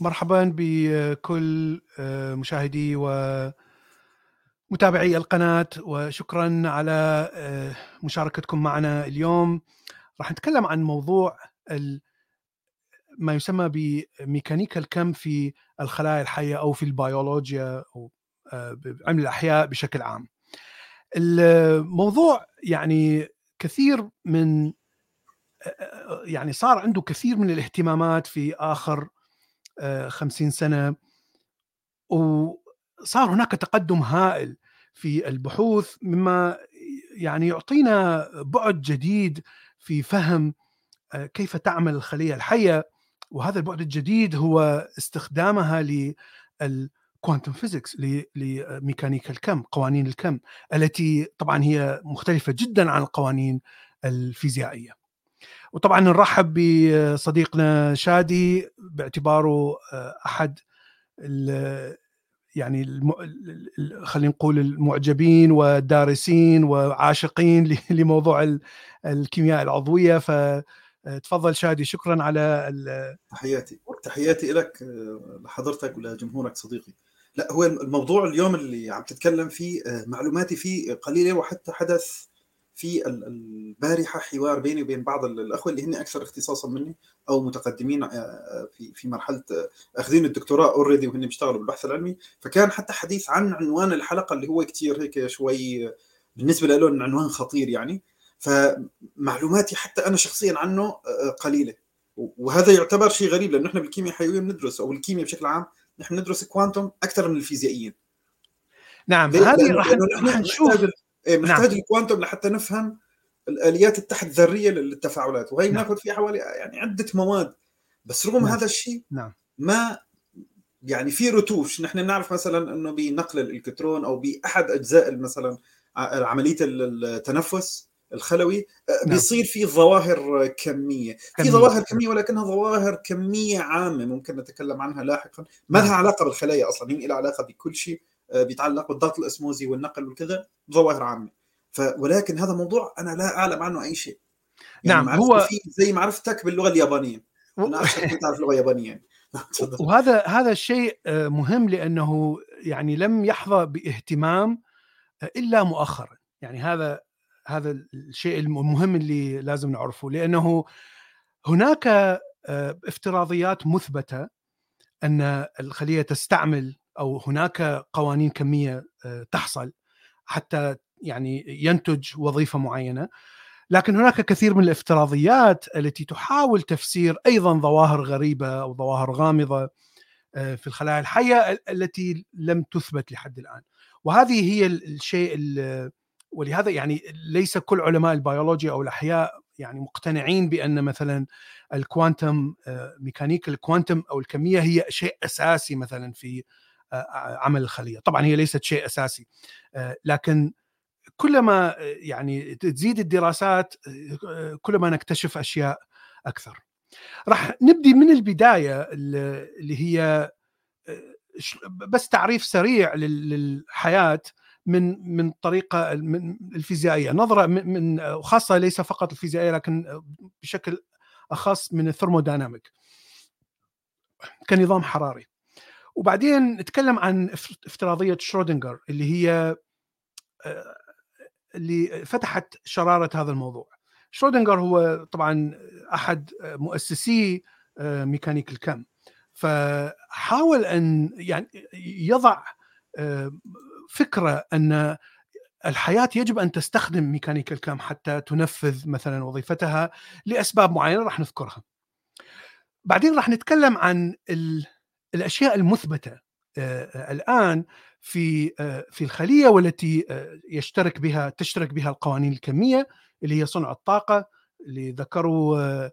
مرحبا بكل مشاهدي ومتابعي القناة، وشكرا على مشاركتكم معنا. اليوم راح نتكلم عن موضوع ما يسمى بميكانيكا الكم في الخلايا الحية أو في البيولوجيا أو علم الأحياء بشكل عام. الموضوع يعني كثير من يعني صار عنده كثير من الاهتمامات في آخر 50 سنة، وصار هناك تقدم هائل في البحوث، مما يعني يعطينا بعد جديد في فهم كيف تعمل الخلية الحية. وهذا البعد الجديد هو استخدامها للكوانتم فيزيكس، لميكانيكا الكم، قوانين الكم التي طبعا هي مختلفة جدا عن القوانين الفيزيائية. وطبعا نرحب بصديقنا شادي باعتباره احد خلينا نقول المعجبين والدارسين وعاشقين لموضوع الكيمياء العضويه. فتفضل شادي، شكرا على تحياتي لك، لحضرتك ولجمهورك صديقي. لا، هو الموضوع اليوم اللي عم تتكلم فيه معلوماتي فيه قليله، وحتى حدث في البارحة حوار بيني وبين بعض الأخوة اللي هن أكثر اختصاصا مني أو متقدمين في مرحلة أخذين الدكتوراه already وهن بيشتغلوا بالبحث العلمي. فكان حتى حديث عن عنوان الحلقة اللي هو كتير هيك شوي بالنسبة لهم عنوان خطير يعني، فمعلوماتي حتى أنا شخصيا عنه قليلة. وهذا يعتبر شيء غريب، لأنه نحن بالكيمياء الحيوية بندرس، أو الكيمياء بشكل عام نحن ندرس كوانتوم أكثر من الفيزيائيين. نعم، هذه رح نشوف. نحتاج الكوانتوم لحتى نفهم الآليات التحت ذرية للتفاعلات، وهي بناخذ فيها حوالي يعني عدة مواد. بس رغم هذا الشيء ما يعني في رتوش. نحن بنعرف مثلا أنه بنقل الإلكترون أو بأحد أجزاء مثلا عملية التنفس الخلوي بيصير في ظواهر كمية، في ظواهر كمية، ولكنها ظواهر كمية عامة ممكن نتكلم عنها لاحقا، ما لها علاقة بالخلايا أصلا، هي لها علاقة بكل شيء بيتعلق بالضغط الأسموزي والنقل والكذا، ظواهر عامة. ولكن هذا موضوع أنا لا أعلم عنه أي شيء. يعني نعم، هو زي معرفتك باللغة اليابانية، أنا أعرف أنت تعرف اللغة اليابانية يعني. وهذا الشيء مهم، لأنه يعني لم يحظى باهتمام إلا مؤخرا. يعني هذا الشيء المهم اللي لازم نعرفه، لأنه هناك افتراضيات مثبتة أن الخلية تستعمل، أو هناك قوانين كمية تحصل حتى يعني ينتج وظيفة معينة. لكن هناك كثير من الافتراضيات التي تحاول تفسير أيضا ظواهر غريبة أو ظواهر غامضة في الخلايا الحية التي لم تثبت لحد الآن. وهذه هي الشيء، ولهذا يعني ليس كل علماء البيولوجيا أو الأحياء يعني مقتنعين بأن مثلا الكوانتم ميكانيكا الكوانتم أو الكمية هي شيء أساسي مثلا في عمل الخلية. طبعا هي ليست شيء أساسي، لكن كلما يعني تزيد الدراسات كلما نكتشف أشياء أكثر. راح نبدي من البداية، اللي هي بس تعريف سريع للحياة من طريقة الفيزيائية، نظرة من وخاصة ليس فقط الفيزيائية، لكن بشكل أخص من الثرموديناميك كنظام حراري. وبعدين نتكلم عن افتراضية شرودنجر اللي فتحت شرارة هذا الموضوع. شرودنجر هو طبعا أحد مؤسسي ميكانيك الكم، فحاول أن يعني يضع فكرة أن الحياة يجب أن تستخدم ميكانيك الكم حتى تنفذ مثلا وظيفتها لأسباب معينة راح نذكرها. بعدين راح نتكلم عن الأشياء المثبتة الآن في الخلية، والتي تشترك بها القوانين الكمية، اللي هي صنع الطاقة اللي ذكروا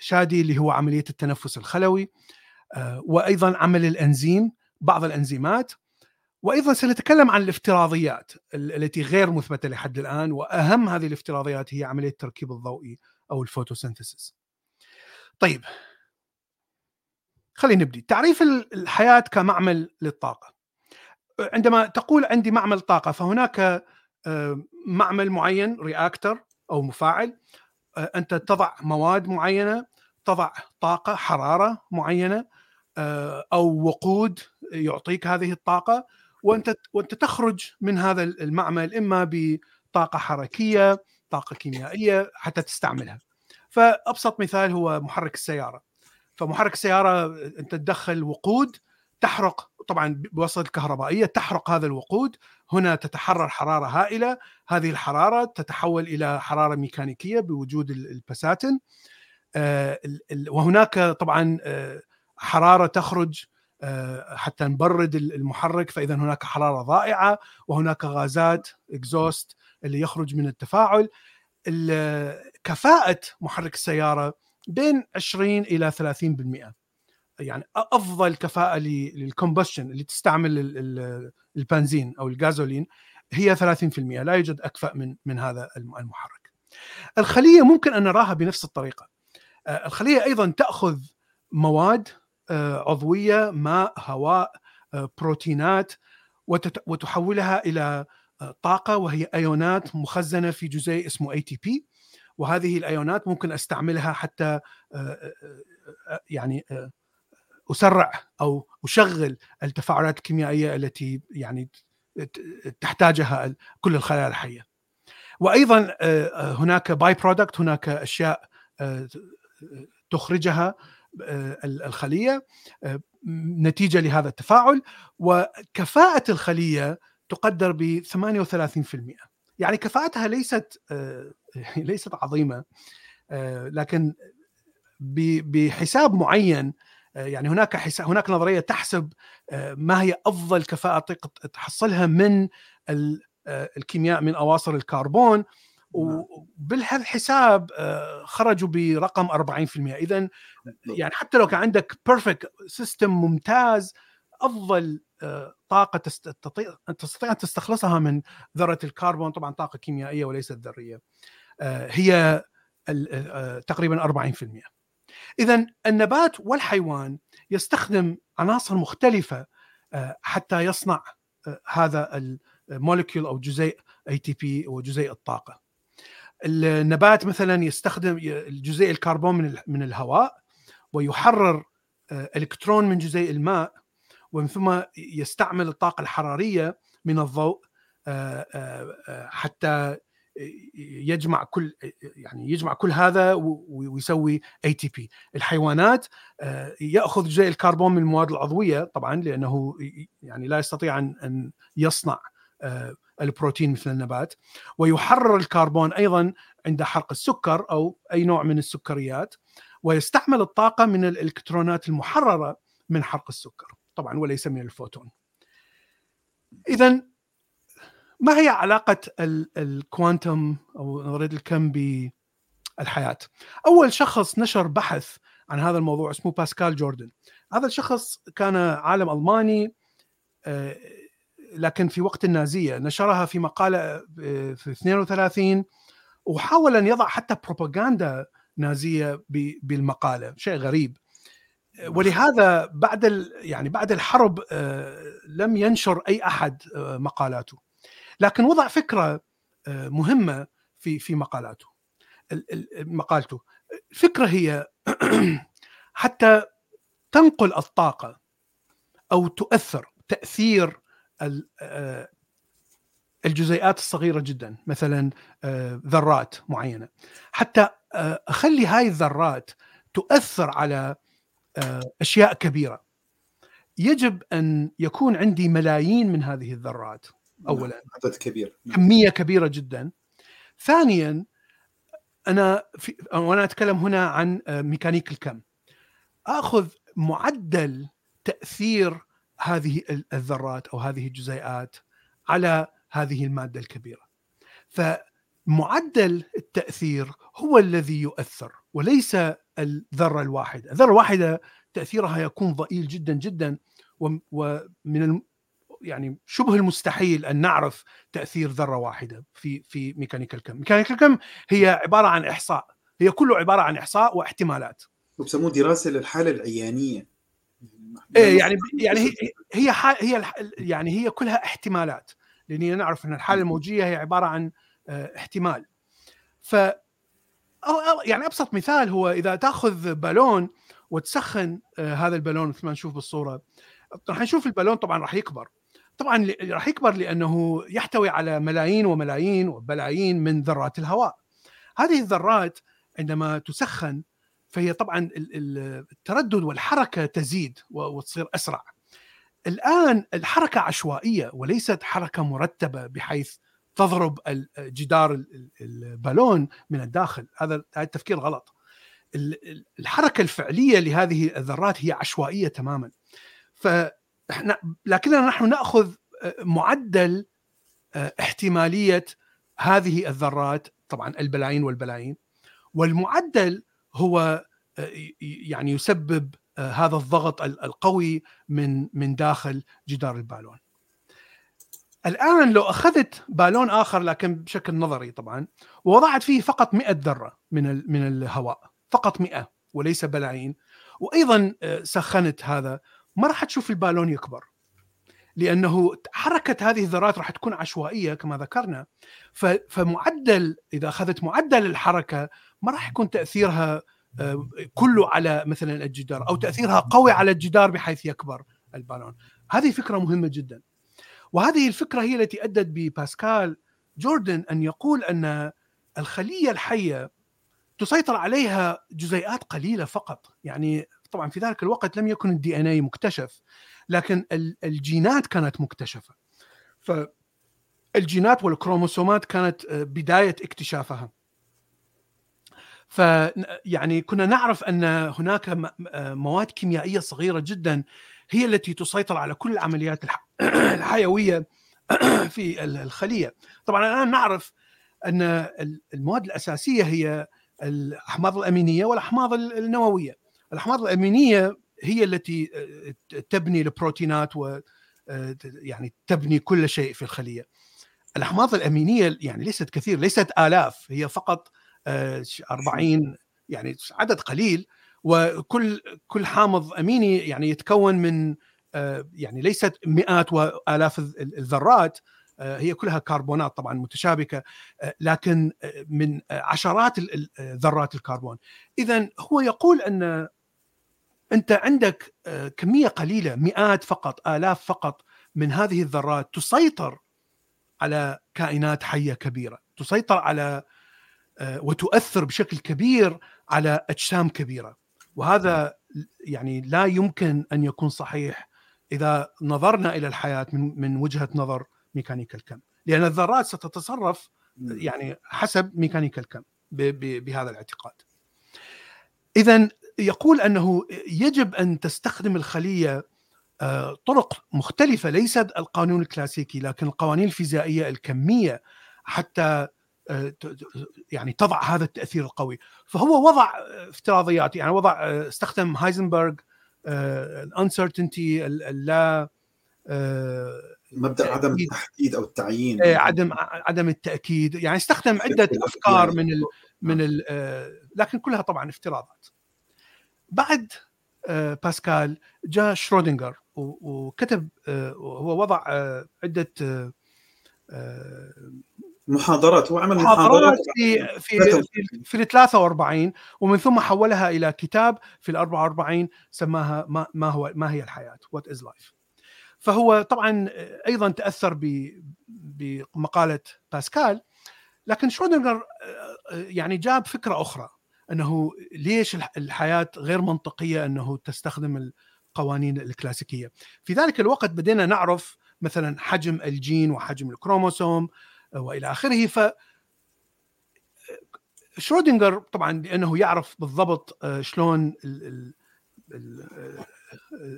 شادي، اللي هو عملية التنفس الخلوي، وأيضا عمل الأنزيم، بعض الأنزيمات. وأيضا سنتكلم عن الافتراضيات التي غير مثبتة لحد الآن، وأهم هذه الافتراضيات هي عملية التركيب الضوئي أو الفوتوسينثيسيس. طيب، خلينا نبدأ. تعريف الحياة كمعمل للطاقة. عندما تقول عندي معمل طاقة، فهناك معمل معين، رياكتر أو مفاعل، أنت تضع مواد معينة، تضع طاقة، حرارة معينة، أو وقود يعطيك هذه الطاقة، وأنت تخرج من هذا المعمل إما بطاقة حركية، طاقة كيميائية حتى تستعملها. فأبسط مثال هو محرك السيارة. فمحرك السيارة أنت تدخل وقود تحرق، طبعا بوصلة كهربائية تحرق هذا الوقود، هنا تتحرر حرارة هائلة، هذه الحرارة تتحول إلى حرارة ميكانيكية بوجود البساتين، وهناك طبعا حرارة تخرج حتى نبرد المحرك، فإذا هناك حرارة ضائعة، وهناك غازات إكزوست اللي يخرج من التفاعل. كفاءة محرك السيارة بين 20 إلى 30%، يعني أفضل كفاءة للكومبشن اللي تستعمل البنزين أو الغازولين هي 30%، لا يوجد أكفأ من هذا المحرك. الخلية ممكن أن نراها بنفس الطريقة. الخلية أيضا تأخذ مواد عضوية، ماء، هواء، بروتينات، وتحولها إلى طاقة، وهي أيونات مخزنة في جزيء اسمه ATP، وهذه الأيونات ممكن أستعملها حتى يعني أسرع أو أشغل التفاعلات الكيميائية التي يعني تحتاجها كل الخلايا الحية. وأيضا هناك باي برودكت، هناك أشياء تخرجها الخلية نتيجة لهذا التفاعل، وكفاءة الخلية تقدر ب 38%، يعني كفاءتها ليست عظيمة، لكن بحساب معين، يعني هناك نظرية تحسب ما هي أفضل كفاءة تحصلها من الكيمياء من أواصر الكربون، وبهذا الحساب خرجوا برقم 40%. إذن يعني حتى لو كان عندك perfect system ممتاز، أفضل طاقة تستطيع أن تستخلصها من ذرة الكربون، طبعا طاقة كيميائية وليست ذرية، هي تقريبا 40%. إذن النبات والحيوان يستخدم عناصر مختلفة حتى يصنع هذا الموليكيول أو جزيء ATP وجزيء الطاقة. النبات مثلا يستخدم جزيء الكربون من الهواء، ويحرر إلكترون من جزيء الماء، ومن ثم يستعمل الطاقة الحرارية من الضوء حتى يجمع كل هذا ويسوي ATP. الحيوانات يأخذ جزيء الكربون من المواد العضوية، طبعا لأنه يعني لا يستطيع أن يصنع البروتين مثل النبات، ويحرر الكربون أيضا عند حرق السكر أو أي نوع من السكريات، ويستعمل الطاقة من الإلكترونات المحررة من حرق السكر طبعا، وليس من الفوتون. إذن ما هي علاقة الكوانتم أو نظرية الكم بالحياة؟ أول شخص نشر بحث عن هذا الموضوع اسمه باسكال جوردن. هذا الشخص كان عالم ألماني، لكن في وقت النازية نشرها في مقالة في 32، وحاول أن يضع حتى بروباغاندا نازية بالمقالة، شيء غريب. ولهذا بعد الحرب لم ينشر أي أحد مقالاته، لكن وضع فكرة مهمة في مقالته. الفكرة هي حتى تنقل الطاقة أو تأثير الجزيئات الصغيرة جدا، مثلا ذرات معينة، حتى أخلي هاي الذرات تؤثر على أشياء كبيرة. يجب أن يكون عندي ملايين من هذه الذرات، أولا عدد كبير، كمية كبيرة جدا. ثانيا، وأنا أتكلم هنا عن ميكانيك الكم، أخذ معدل تأثير هذه الذرات أو هذه الجزيئات على هذه المادة الكبيرة، فمعدل التأثير هو الذي يؤثر وليس الذرة الواحدة. الذرة الواحدة تأثيرها يكون ضئيل جدا جدا، ومن يعني شبه المستحيل أن نعرف تأثير ذرة واحدة في ميكانيكا الكم. ميكانيكا الكم هي عبارة عن إحصاء، هي كله عبارة عن إحصاء واحتمالات، وبسموه دراسة للحالة العيانية. هي كلها احتمالات، لأننا نعرف أن الحالة الموجية هي عبارة عن احتمال. ف يعني أبسط مثال هو إذا تأخذ بالون وتسخن هذا البالون مثل ما نشوف بالصوره. راح نشوف البالون طبعا راح يكبر، طبعا راح يكبر لانه يحتوي على ملايين وملايين وبلايين من ذرات الهواء. هذه الذرات عندما تسخن فهي طبعا التردد والحركه تزيد وتصير اسرع. الان الحركه عشوائيه وليست حركه مرتبه بحيث تضرب جدار البالون من الداخل، هذا التفكير غلط. الحركه الفعليه لهذه الذرات هي عشوائيه تماما، فاحنا لكننا نحن ناخذ معدل احتماليه هذه الذرات طبعا البلايين والبلايين، والمعدل هو يعني يسبب هذا الضغط القوي من داخل جدار البالون. الآن لو أخذت بالون آخر لكن بشكل نظري طبعا ووضعت فيه فقط 100 ذرة من الهواء، فقط 100 وليس بلايين، وأيضا سخنت هذا، ما راح تشوف البالون يكبر لأنه حركة هذه الذرات راح تكون عشوائية كما ذكرنا. فمعدل إذا أخذت معدل الحركة ما راح يكون تأثيرها كله على مثلا الجدار أو تأثيرها قوي على الجدار بحيث يكبر البالون. هذه فكرة مهمة جدا، وهذه الفكرة هي التي أدت بباسكال جوردن أن يقول أن الخلية الحية تسيطر عليها جزيئات قليلة فقط. يعني طبعا في ذلك الوقت لم يكن الدي ان اي مكتشف، لكن الجينات كانت مكتشفة، فالجينات والكروموسومات كانت بداية اكتشافها. فيعني كنا نعرف أن هناك مواد كيميائية صغيرة جدا هي التي تسيطر على كل العمليات الحيوية في الخلية. طبعا الآن نعرف أن المواد الأساسية هي الأحماض الأمينية والأحماض النووية. الأحماض الأمينية هي التي تبني البروتينات ويعني تبني كل شيء في الخلية. الأحماض الأمينية يعني ليست كثير، ليست آلاف، هي فقط 40 يعني عدد قليل، وكل حامض أميني يعني يتكون من يعني ليست مئات وآلاف الذرات، هي كلها كربونات طبعا متشابكة، لكن من عشرات ذرات الكربون. إذن هو يقول أن أنت عندك كمية قليلة، مئات فقط، آلاف فقط من هذه الذرات تسيطر على كائنات حية كبيرة، تسيطر على وتؤثر بشكل كبير على أجسام كبيرة. وهذا يعني لا يمكن أن يكون صحيح إذا نظرنا إلى الحياة من وجهة نظر ميكانيكا الكم، لأن الذرات ستتصرف يعني حسب ميكانيكا الكم بهذا الاعتقاد. إذن يقول أنه يجب أن تستخدم الخلية طرق مختلفة، ليست القانون الكلاسيكي لكن القوانين الفيزيائية الكمية حتى يعني تضع هذا التأثير القوي. فهو وضع افتراضيات، يعني وضع استخدم هايزنبرغ الانسرتينتي، اللا مبدأ عدم التحديد أو التعيين، عدم التأكيد، يعني استخدم عدة أفكار من لكن كلها طبعا افتراضات. بعد باسكال جاء شرودنجر وكتب، هو وضع عدة محاضرات، وعمل محاضرات في 43، ومن ثم حولها إلى كتاب في 44 سماها ما هي الحياة What is Life. فهو طبعا أيضا تأثر بمقالة باسكال، لكن شرودنجر يعني جاب فكرة أخرى، أنه ليش الحياة غير منطقية أنه تستخدم القوانين الكلاسيكية. في ذلك الوقت بدينا نعرف مثلا حجم الجين وحجم الكروموسوم وإلى آخره. شرودنجر طبعا لأنه يعرف بالضبط شلون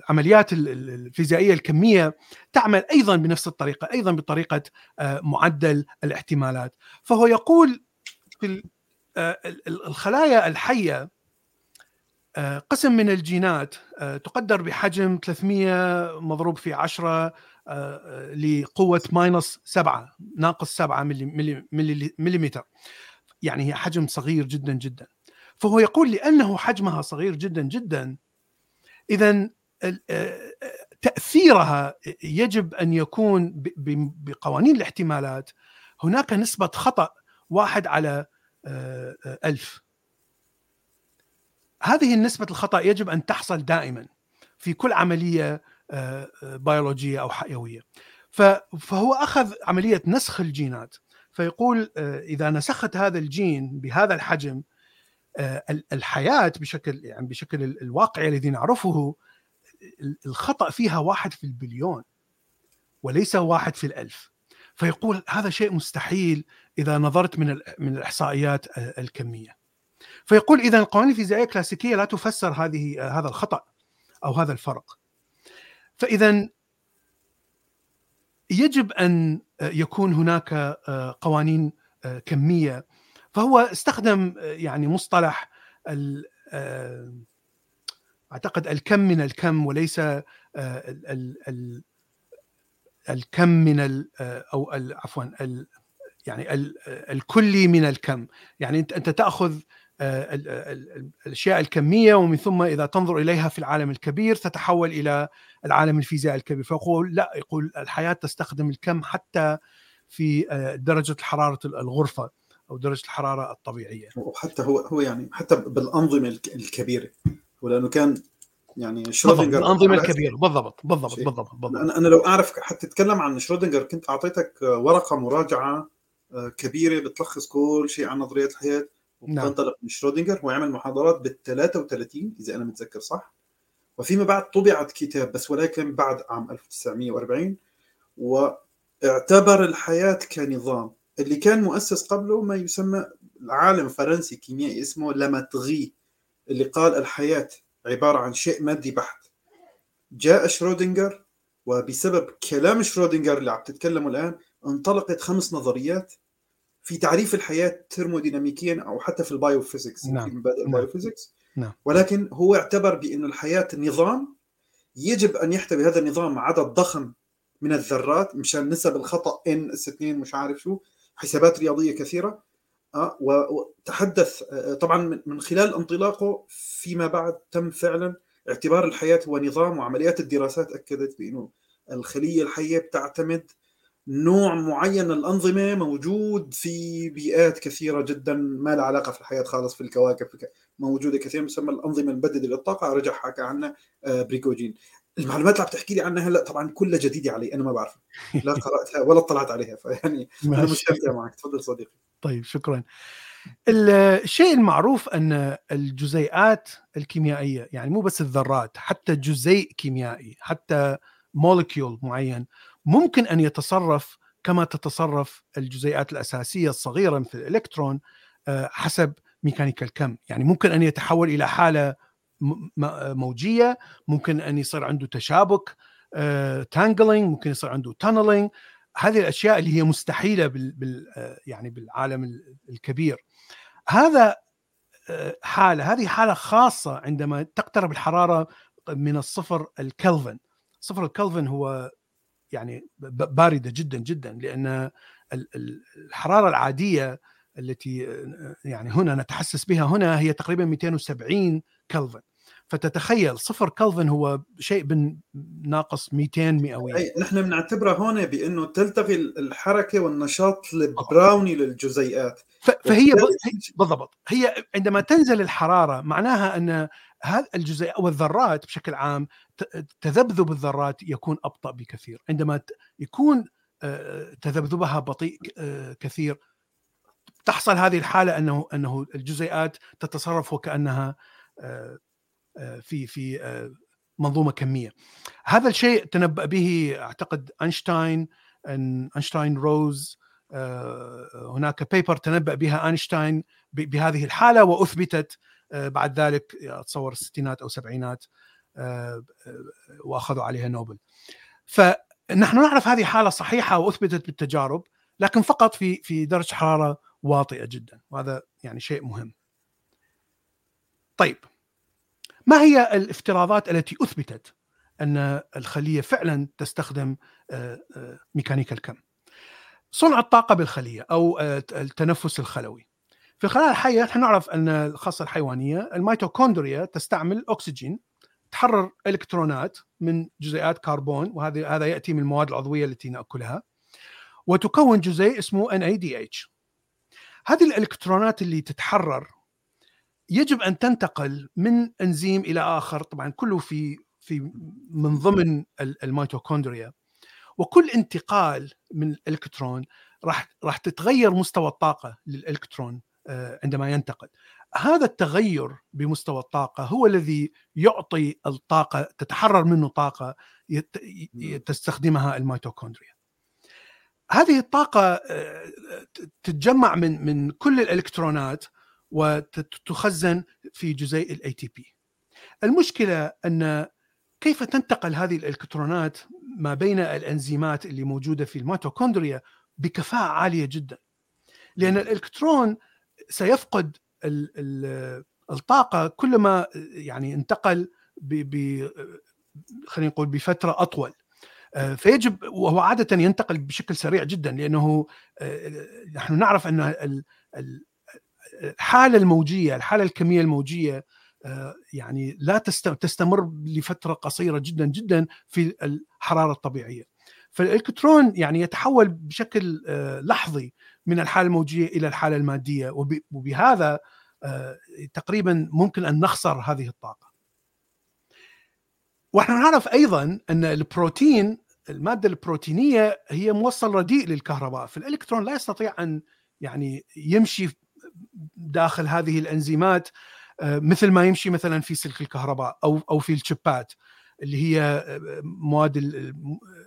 العمليات الفيزيائية الكمية تعمل أيضا بنفس الطريقة، أيضا بطريقة معدل الاحتمالات. فهو يقول في الخلايا الحية قسم من الجينات تقدر بحجم 300 × 10 لقوة -7 -7 مليمتر، يعني هي حجم صغير جدا جدا. فهو يقول لأنه حجمها صغير جدا جدا، إذن تأثيرها يجب أن يكون بقوانين الاحتمالات هناك نسبة خطأ 1/1000. هذه النسبة الخطأ يجب أن تحصل دائما في كل عملية بيولوجية أو حيوية. فهو أخذ عملية نسخ الجينات، فيقول إذا نسخت هذا الجين بهذا الحجم الحياة بشكل يعني بشكل الواقعي الذي نعرفه الخطأ فيها 1 في البليون وليس 1 في الألف. فيقول هذا شيء مستحيل إذا نظرت من الإحصائيات الكمية. فيقول إذا القوانين الفيزيائية الكلاسيكية لا تفسر هذا الخطأ أو هذا الفرق. فإذا يجب أن يكون هناك قوانين كمية. فهو استخدم يعني مصطلح أعتقد الكم من الكم وليس الكم من أو عفوا يعني الكلي من الكم، يعني أنت تأخذ الأشياء الكمية ومن ثم إذا تنظر إليها في العالم الكبير تتحول إلى العالم الفيزيائي الكبير. فيقول لا، يقول الحياة تستخدم الكم حتى في درجة حرارة الغرفة أو درجة الحرارة الطبيعية. وحتى هو يعني حتى بالأنظمة الكبيرة، ولأنه كان يعني شرودنجر الأنظمة الكبيرة بالضبط. أنا لو أعرف حتى أتكلم عن شرودنجر كنت أعطيتك ورقة مراجعة كبيرة بتلخص كل شيء عن نظرية الحياة. وانطلق من شرودنجر وعمل محاضرات بال33 إذا أنا متذكر صح، وفيما بعد طبعت كتاب بس ولكن بعد عام 1940، واعتبر الحياة كنظام اللي كان مؤسس قبله ما يسمى العالم فرنسي كيميائي اسمه لاماتغي، اللي قال الحياة عبارة عن شيء مادي بحت. جاء شرودنجر وبسبب كلام شرودنجر اللي عم تتكلموا الآن انطلقت 5 نظريات في تعريف الحياة ترموديناميكيا أو حتى في البايوفيزيكس، في مبادئ البايوفيزيكس. ولكن هو اعتبر بأن الحياة نظام يجب أن يحتوي هذا النظام عدد ضخم من الذرات مشان نسب الخطأ إن الاثنين مش عارف شو، حسابات رياضية كثيرة. وتحدث طبعا من خلال انطلاقه فيما بعد تم فعلا اعتبار الحياة هو نظام، وعمليات الدراسات أكدت بأنه الخلية الحية بتعتمد نوع معين الأنظمة موجود في بيئات كثيرة جدا ما لها علاقة في الحياة خالص، في الكواكب موجودة كثير، مسمى الأنظمة المبددة للطاقة، رجع حكى عنها بريكوجين. المعلومات اللي بتحكي لي عنها هلأ طبعا كلها جديدة علي، أنا ما بعرف، لا قرأتها ولا اطلعت عليها، فيعني أنا مشتركة معك. تفضل صديقي. طيب شكرا. الشيء المعروف أن الجزيئات الكيميائية، يعني مو بس الذرات، حتى جزيء كيميائي، حتى مولكيول معين، ممكن أن يتصرف كما تتصرف الجزيئات الأساسية الصغيرة مثل الإلكترون حسب ميكانيكا الكم. يعني ممكن أن يتحول إلى حالة موجية، ممكن أن يصير عنده تشابك تانجلينج، ممكن يصير عنده تانلينج. هذه الأشياء اللي هي مستحيلة يعني بالعالم الكبير. هذه حالة خاصة عندما تقترب الحرارة من 0 الكلفن. 0 الكلفن هو يعني باردة جدا جدا، لأن الحرارة العادية التي يعني هنا نتحسس بها هنا هي تقريبا 270 كلفن. فتتخيل 0 كلفن هو شيء ناقص 200 مئوية. نحن بنعتبره هون بأنه تلتغي الحركة والنشاط البراوني للجزيئات، فهي بالضبط هي عندما تنزل الحرارة معناها أن هذا الجزيئات والذرات بشكل عام تذبذب الذرات يكون أبطأ بكثير. عندما يكون تذبذبها بطيء كثير تحصل هذه الحالة أنه الجزيئات تتصرف وكأنها في منظومة كمية. هذا الشيء تنبأ به أعتقد أينشتاين روز، هناك بيبر تنبأ بها أينشتاين بهذه الحالة، وأثبتت بعد ذلك أتصور 60s أو 70s، وأخذوا عليها نوبل. فنحن نعرف هذه حالة صحيحة وأثبتت بالتجارب، لكن فقط في درجة حرارة واطئة جدا، وهذا يعني شيء مهم. طيب، ما هي الافتراضات التي أثبتت أن الخلية فعلا تستخدم ميكانيكا الكم؟ صنع الطاقة بالخلية أو التنفس الخلوي. في خلايا الحية نحن نعرف أن الخاصة الحيوانية الميتوكوندريا تستعمل أكسجين، تحرر إلكترونات من جزيئات كربون، وهذا يأتي من المواد العضوية التي نأكلها، وتكون جزيء اسمه NADH. هذه الإلكترونات اللي تتحرر يجب أن تنتقل من أنزيم إلى آخر، طبعا كله في من ضمن الميتوكوندريا، وكل انتقال من الإلكترون راح تتغير مستوى الطاقة للإلكترون عندما ينتقل. هذا التغير بمستوى الطاقة هو الذي يعطي الطاقة، تتحرر منه طاقة تستخدمها الميتوكوندريا. هذه الطاقة تتجمع من كل الإلكترونات وتخزن في جزيء ال ATP. المشكلة أن كيف تنتقل هذه الإلكترونات ما بين الأنزيمات اللي موجودة في الميتوكوندريا بكفاءة عالية جدا، لأن الإلكترون سيفقد الطاقة كلما يعني انتقل خلينا نقول بفترة أطول، فيجب، وهو عادة ينتقل بشكل سريع جدا، لأنه نحن نعرف أن الحالة الموجية، الحالة الكمية الموجية يعني لا تستمر لفترة قصيرة جدا جدا في الحرارة الطبيعية، فالإلكترون يعني يتحول بشكل لحظي من الحالة الموجية إلى الحالة المادية، وبهذا تقريبا ممكن أن نخسر هذه الطاقة. ونحن نعرف أيضا أن البروتين، المادة البروتينية، هي موصل رديء للكهرباء، فالإلكترون لا يستطيع أن يعني يمشي داخل هذه الأنزيمات مثل ما يمشي مثلا في سلك الكهرباء أو في الشبات اللي هي مواد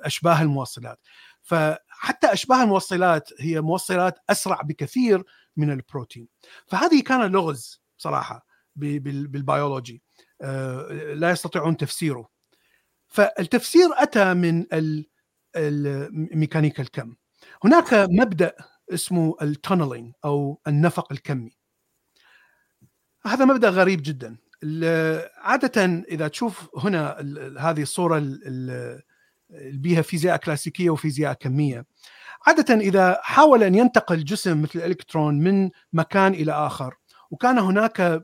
أشباه الموصلات. فحتى أشباه الموصلات هي موصلات أسرع بكثير من البروتين. فهذه كان لغز صراحة بالبيولوجي لا يستطيعون تفسيره. فالتفسير أتى من ميكانيكا الكم. هناك مبدأ اسمه التونلينج أو النفق الكمي. هذا مبدأ غريب جدا. عادة إذا تشوف هنا هذه الصورة اللي بيها فيزياء كلاسيكية وفيزياء كمية، عادة إذا حاول أن ينتقل جسم مثل الإلكترون من مكان إلى آخر، وكان هناك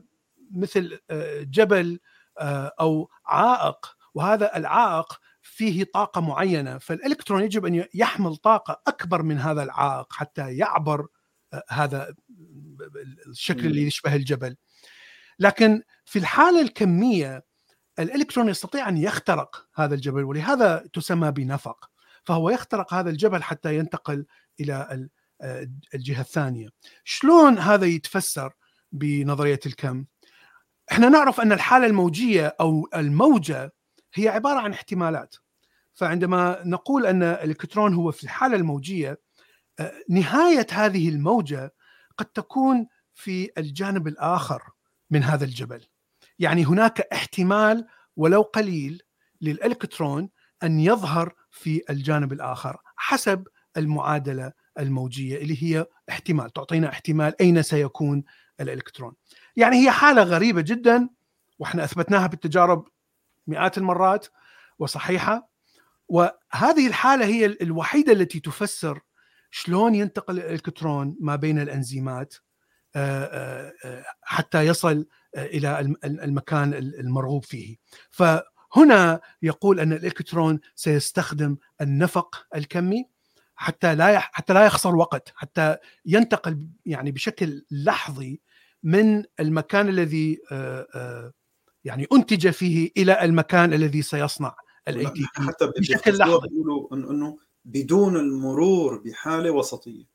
مثل جبل أو عائق، وهذا العائق فيه طاقة معينة، فالإلكترون يجب أن يحمل طاقة أكبر من هذا العائق حتى يعبر هذا الشكل اللي يشبه الجبل. لكن في الحالة الكمية الإلكترون يستطيع أن يخترق هذا الجبل، ولهذا تسمى بنفق، فهو يخترق هذا الجبل حتى ينتقل إلى الجهة الثانية. شلون هذا يتفسر بنظرية الكم؟ احنا نعرف أن الحالة الموجية أو الموجة هي عبارة عن احتمالات، فعندما نقول أن الإلكترون هو في الحالة الموجية، نهاية هذه الموجة قد تكون في الجانب الآخر من هذا الجبل، يعني هناك احتمال ولو قليل للإلكترون أن يظهر في الجانب الآخر حسب المعادلة الموجية اللي هي احتمال، تعطينا احتمال أين سيكون الإلكترون. يعني هي حالة غريبة جدا، وإحنا أثبتناها بالتجارب مئات المرات وصحيحة، وهذه الحالة هي الوحيدة التي تفسر شلون ينتقل الإلكترون ما بين الأنزيمات حتى يصل إلى المكان المرغوب فيه. فهنا يقول أن الإلكترون سيستخدم النفق الكمي حتى لا يخسر وقت، حتى ينتقل يعني بشكل لحظي من المكان الذي يعني أنتج فيه إلى المكان الذي سيصنع ال ATP بشكل لحظي، أنه بدون المرور بحالة وسطية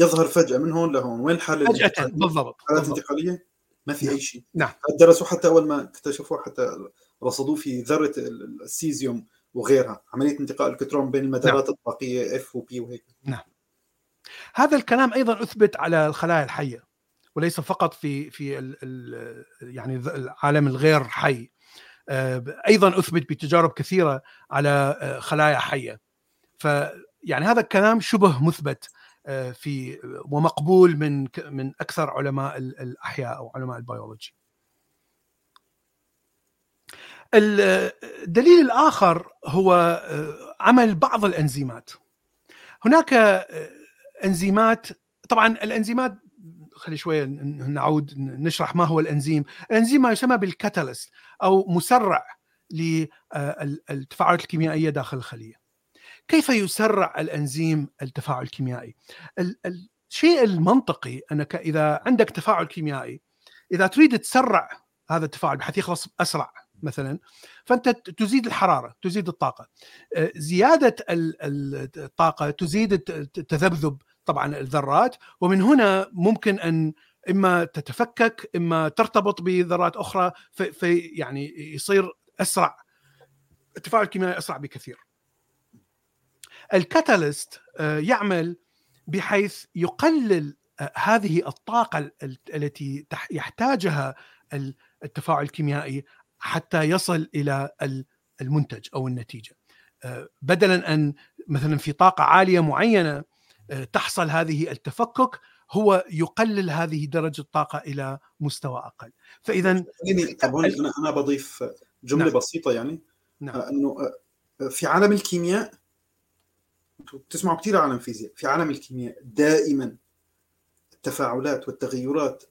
يظهر فجأة من هون لهون. وين حالة فجأة؟ بالضبط، حالات انتقالية ما في أي شيء. نعم، درسوا حتى أول ما اكتشفوا، حتى رصدوا في ذرة السيزيوم وغيرها عملية انتقال الكترون بين المدارات الطاقية F و P وهيك. نعم، هذا الكلام أيضا أثبت على الخلايا الحية، وليس فقط في يعني العالم الغير حي، أيضا أثبت بتجارب كثيرة على خلايا حية. فيعني هذا الكلام شبه مثبت في ومقبول من أكثر علماء الأحياء أو علماء البيولوجي. الدليل الآخر هو عمل بعض الأنزيمات. هناك أنزيمات، طبعا الأنزيمات، خلي شوية نعود نشرح ما هو الأنزيم. الأنزيم ما يسمى بالكاتاليست أو مسرع للتفاعلات الكيميائية داخل الخلية. كيف يسرع الأنزيم التفاعل الكيميائي؟ الشيء المنطقي أنك إذا عندك تفاعل كيميائي إذا تريد تسرع هذا التفاعل بحيث يخلص أسرع مثلا، فأنت تزيد الحرارة، تزيد الطاقة. زيادة الطاقة تزيد التذبذب طبعا الذرات، ومن هنا ممكن أن إما تتفكك إما ترتبط بذرات أخرى، في يعني يصير أسرع، التفاعل الكيميائي أسرع بكثير. الكاتاليست يعمل بحيث يقلل هذه الطاقة التي يحتاجها التفاعل الكيميائي حتى يصل إلى المنتج أو النتيجة، بدلاً أن مثلاً في طاقة عالية معينة تحصل هذه التفكك، هو يقلل هذه درجة الطاقة إلى مستوى أقل. فإذا أنا بضيف جملة نعم. بسيطة يعني نعم. أنه في عالم الكيمياء، تسمعوا كتير عن الفيزياء، في عالم الكيمياء دائماً التفاعلات والتغيرات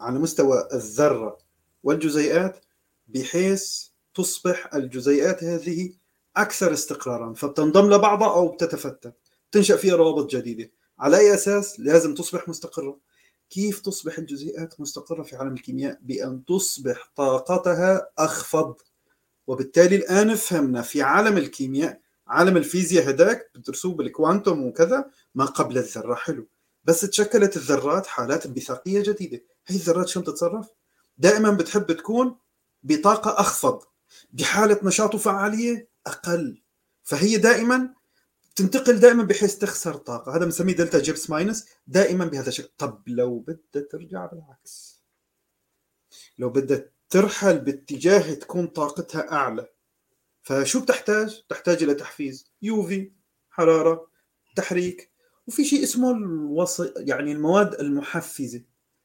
على مستوى الذرة والجزيئات بحيث تصبح الجزيئات هذه أكثر استقراراً، فبتنضم لبعضها أو بتتفتت، تنشأ فيها روابط جديدة. على أي أساس؟ لازم تصبح مستقرة. كيف تصبح الجزيئات مستقرة في عالم الكيمياء؟ بأن تصبح طاقتها أخفض. وبالتالي الآن فهمنا في عالم الكيمياء، عالم الفيزياء هداك بترسوه بالكوانتوم وكذا ما قبل الذرة، حلو، بس تشكلت الذرات حالات انبثاقية جديدة. هي الذرات شو بتتصرف؟ دائما بتحب تكون بطاقة أخفض، بحالة نشاط وفعالية أقل، فهي دائما تنتقل دائما بحيث تخسر طاقة. هذا بنسميه دلتا جيبس ماينس، دائما بهذا الشكل. طب لو بدها ترجع بالعكس، لو بدها ترحل باتجاه تكون طاقتها أعلى، فشو بتحتاج؟ تحتاج إلى تحفيز، يوفي، حرارة، تحريك، وفي شيء اسمه يعني المواد المحفزة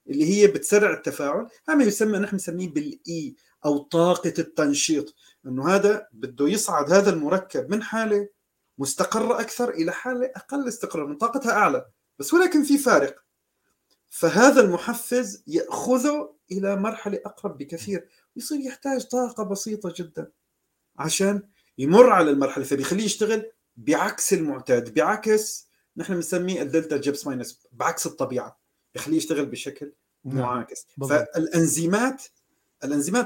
اللي هي بتسرع التفاعل. هذا يسمى، نحن نسميه بالإي أو طاقة التنشيط، أنه هذا بده يصعد هذا المركب من حالة مستقرة أكثر إلى حالة أقل استقرار، من طاقتها أعلى بس ولكن في فارق. فهذا المحفز يأخذه إلى مرحلة أقرب بكثير، ويصير يحتاج طاقة بسيطة جدا عشان يمر على المرحلة، فبيخليه يشتغل بعكس المعتاد، بعكس نحن بنسميه الدلتا جيبس ماينس، بعكس الطبيعة، يخليه يشتغل بشكل معاكس. فالأنزيمات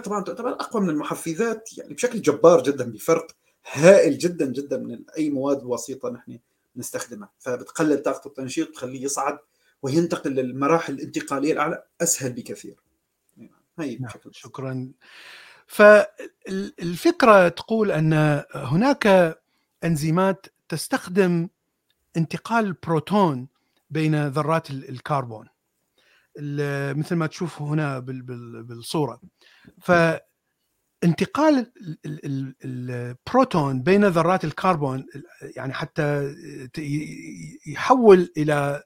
طبعا تعتبر أقوى من المحفزات يعني بشكل جبار جدا، بفرق هائل جدا جدا من أي مواد وسيطة نحن نستخدمها. فبتقلل طاقة التنشيط، بتخليه يصعد وينتقل للمراحل الانتقالية الأعلى أسهل بكثير. هاي بشكل شكرا. فالفكرة تقول أن هناك أنزيمات تستخدم انتقال البروتون بين ذرات الكربون مثل ما تشوف هنا بالصورة. فانتقال البروتون بين ذرات الكربون يعني حتى يحول إلى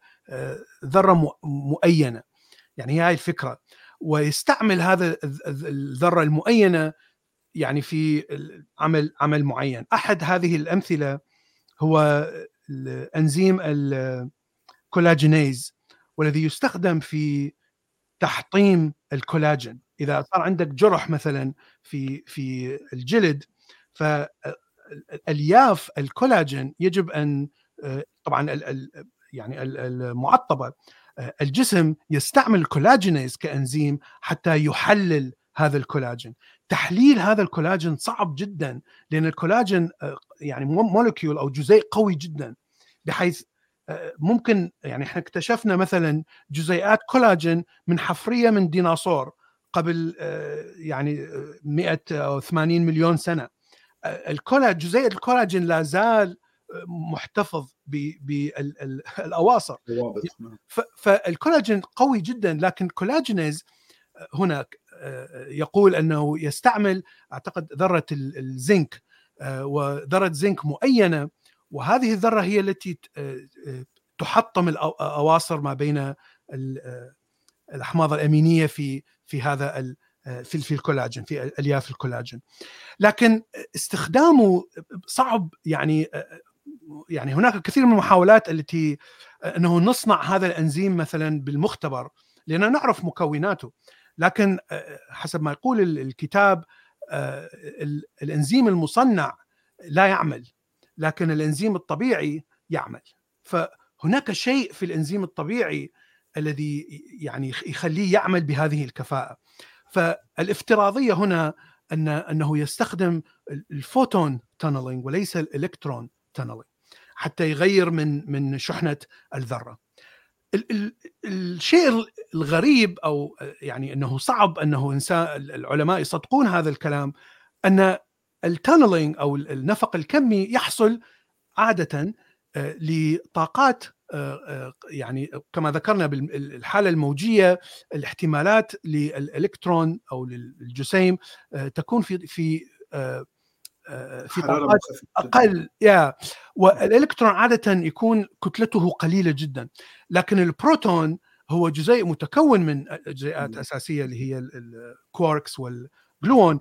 ذرة معينة، يعني هي الفكرة، ويستعمل هذا الذرة المعينة يعني في عمل معين. أحد هذه الأمثلة هو الأنزيم الكولاجينيز، والذي يستخدم في تحطيم الكولاجين. إذا صار عندك جرح مثلا في الجلد، فالألياف الكولاجين يجب أن طبعا يعني المعطبة، الجسم يستعمل الكولاجينيز كأنزيم حتى يحلل هذا الكولاجين. تحليل هذا الكولاجين صعب جدا، لأن الكولاجين يعني مولكيول أو جزيء قوي جدا، بحيث ممكن يعني احنا اكتشفنا مثلا جزيئات كولاجين من حفرية من ديناصور قبل يعني 100 أو 80 مليون سنة. جزيء الكولاجين لا زال محتفظ بالأواصر، فالكولاجين قوي جدا. لكن كولاجينيز هناك يقول أنه يستعمل أعتقد ذرة الزنك، وذرة زنك معينة، وهذه الذرة هي التي تحطم الأواصر ما بين الأحماضة الأمينية في هذا في الكولاجين، في ألياف الكولاجين. لكن استخدامه صعب، يعني هناك كثير من المحاولات التي أنه نصنع هذا الأنزيم مثلا بالمختبر، لأننا نعرف مكوناته. لكن حسب ما يقول الكتاب الأنزيم المصنع لا يعمل، لكن الأنزيم الطبيعي يعمل. فهناك شيء في الأنزيم الطبيعي الذي يعني يخليه يعمل بهذه الكفاءة. فالافتراضية هنا أنه يستخدم الفوتون تانلينج وليس الإلكترون تانلينج حتى يغير من شحنة الذرة. الشيء الغريب أو يعني أنه صعب أنه العلماء يصدقون هذا الكلام، أن التانلينج أو النفق الكمي يحصل عادة لطاقات، يعني كما ذكرنا بالحالة الموجية الاحتمالات للإلكترون أو للجسيم تكون في طاقات أقل، والإلكترون عادة يكون كتلته قليلة جدا، لكن البروتون هو جزيء متكون من جزيئات أساسية اللي هي الكواركس والجلوون،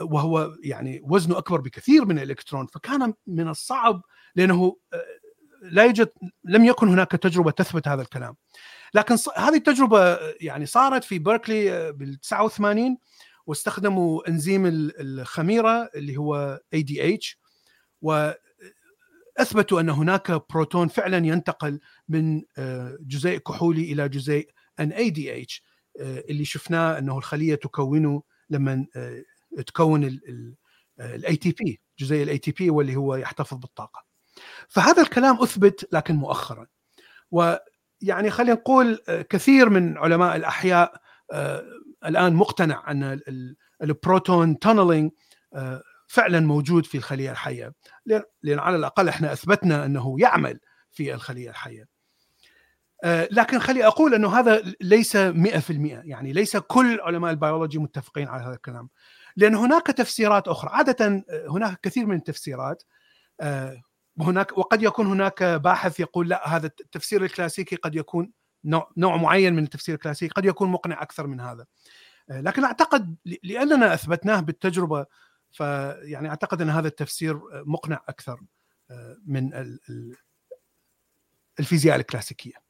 وهو يعني وزنه أكبر بكثير من الإلكترون. فكان من الصعب لأنه لم يكن هناك تجربة تثبت هذا الكلام. لكن هذه التجربة يعني صارت في بيركلي بال89، واستخدموا انزيم الخميرة اللي هو ADH، وأثبتوا أن هناك بروتون فعلا ينتقل من جزيء كحولي إلى جزيء NADH اللي شفناه أنه الخلية تكونه لما تكون الATP، جزيء الATP واللي هو يحتفظ بالطاقة. فهذا الكلام أثبت لكن مؤخرا، ويعني خلينا نقول كثير من علماء الأحياء الآن مقتنع أن البروتون تانلينج فعلا موجود في الخلية الحية، لأن على الأقل إحنا أثبتنا أنه يعمل في الخلية الحية. لكن خلي أقول أنه هذا ليس 100%، يعني ليس كل علماء البيولوجي متفقين على هذا الكلام، لأن هناك تفسيرات أخرى. عادة هناك كثير من التفسيرات، وقد يكون هناك باحث يقول لا، هذا التفسير الكلاسيكي قد يكون نوع معين من التفسير الكلاسيكي قد يكون مقنع أكثر من هذا، لكن أعتقد لأننا أثبتناه بالتجربة فيعني أعتقد أن هذا التفسير مقنع أكثر من الفيزياء الكلاسيكية.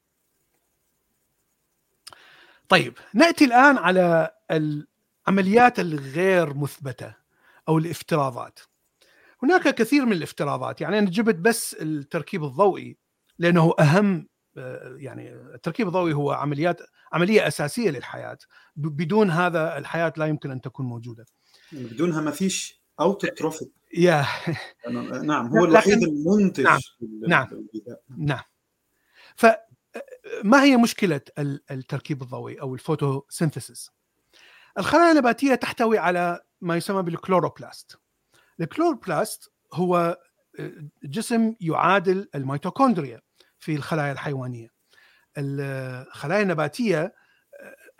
طيب، نأتي الآن على العمليات الغير مثبتة أو الافتراضات. هناك كثير من الافتراضات، يعني أنا جبت بس التركيب الضوئي لأنه أهم، يعني التركيب الضوئي هو عملية أساسية للحياة، بدون هذا الحياة لا يمكن أن تكون موجودة، بدونها ما فيش أوتوتروفيك. نعم، هو الوحيد المنتج. نعم. فما هي مشكلة التركيب الضوئي أو الفوتوسينثيسيس؟ الخلايا النباتية تحتوي على ما يسمى بالكلوروبلاست. الكلوروبلاست هو جسم يعادل الميتوكوندريا في الخلايا الحيوانية. الخلايا النباتية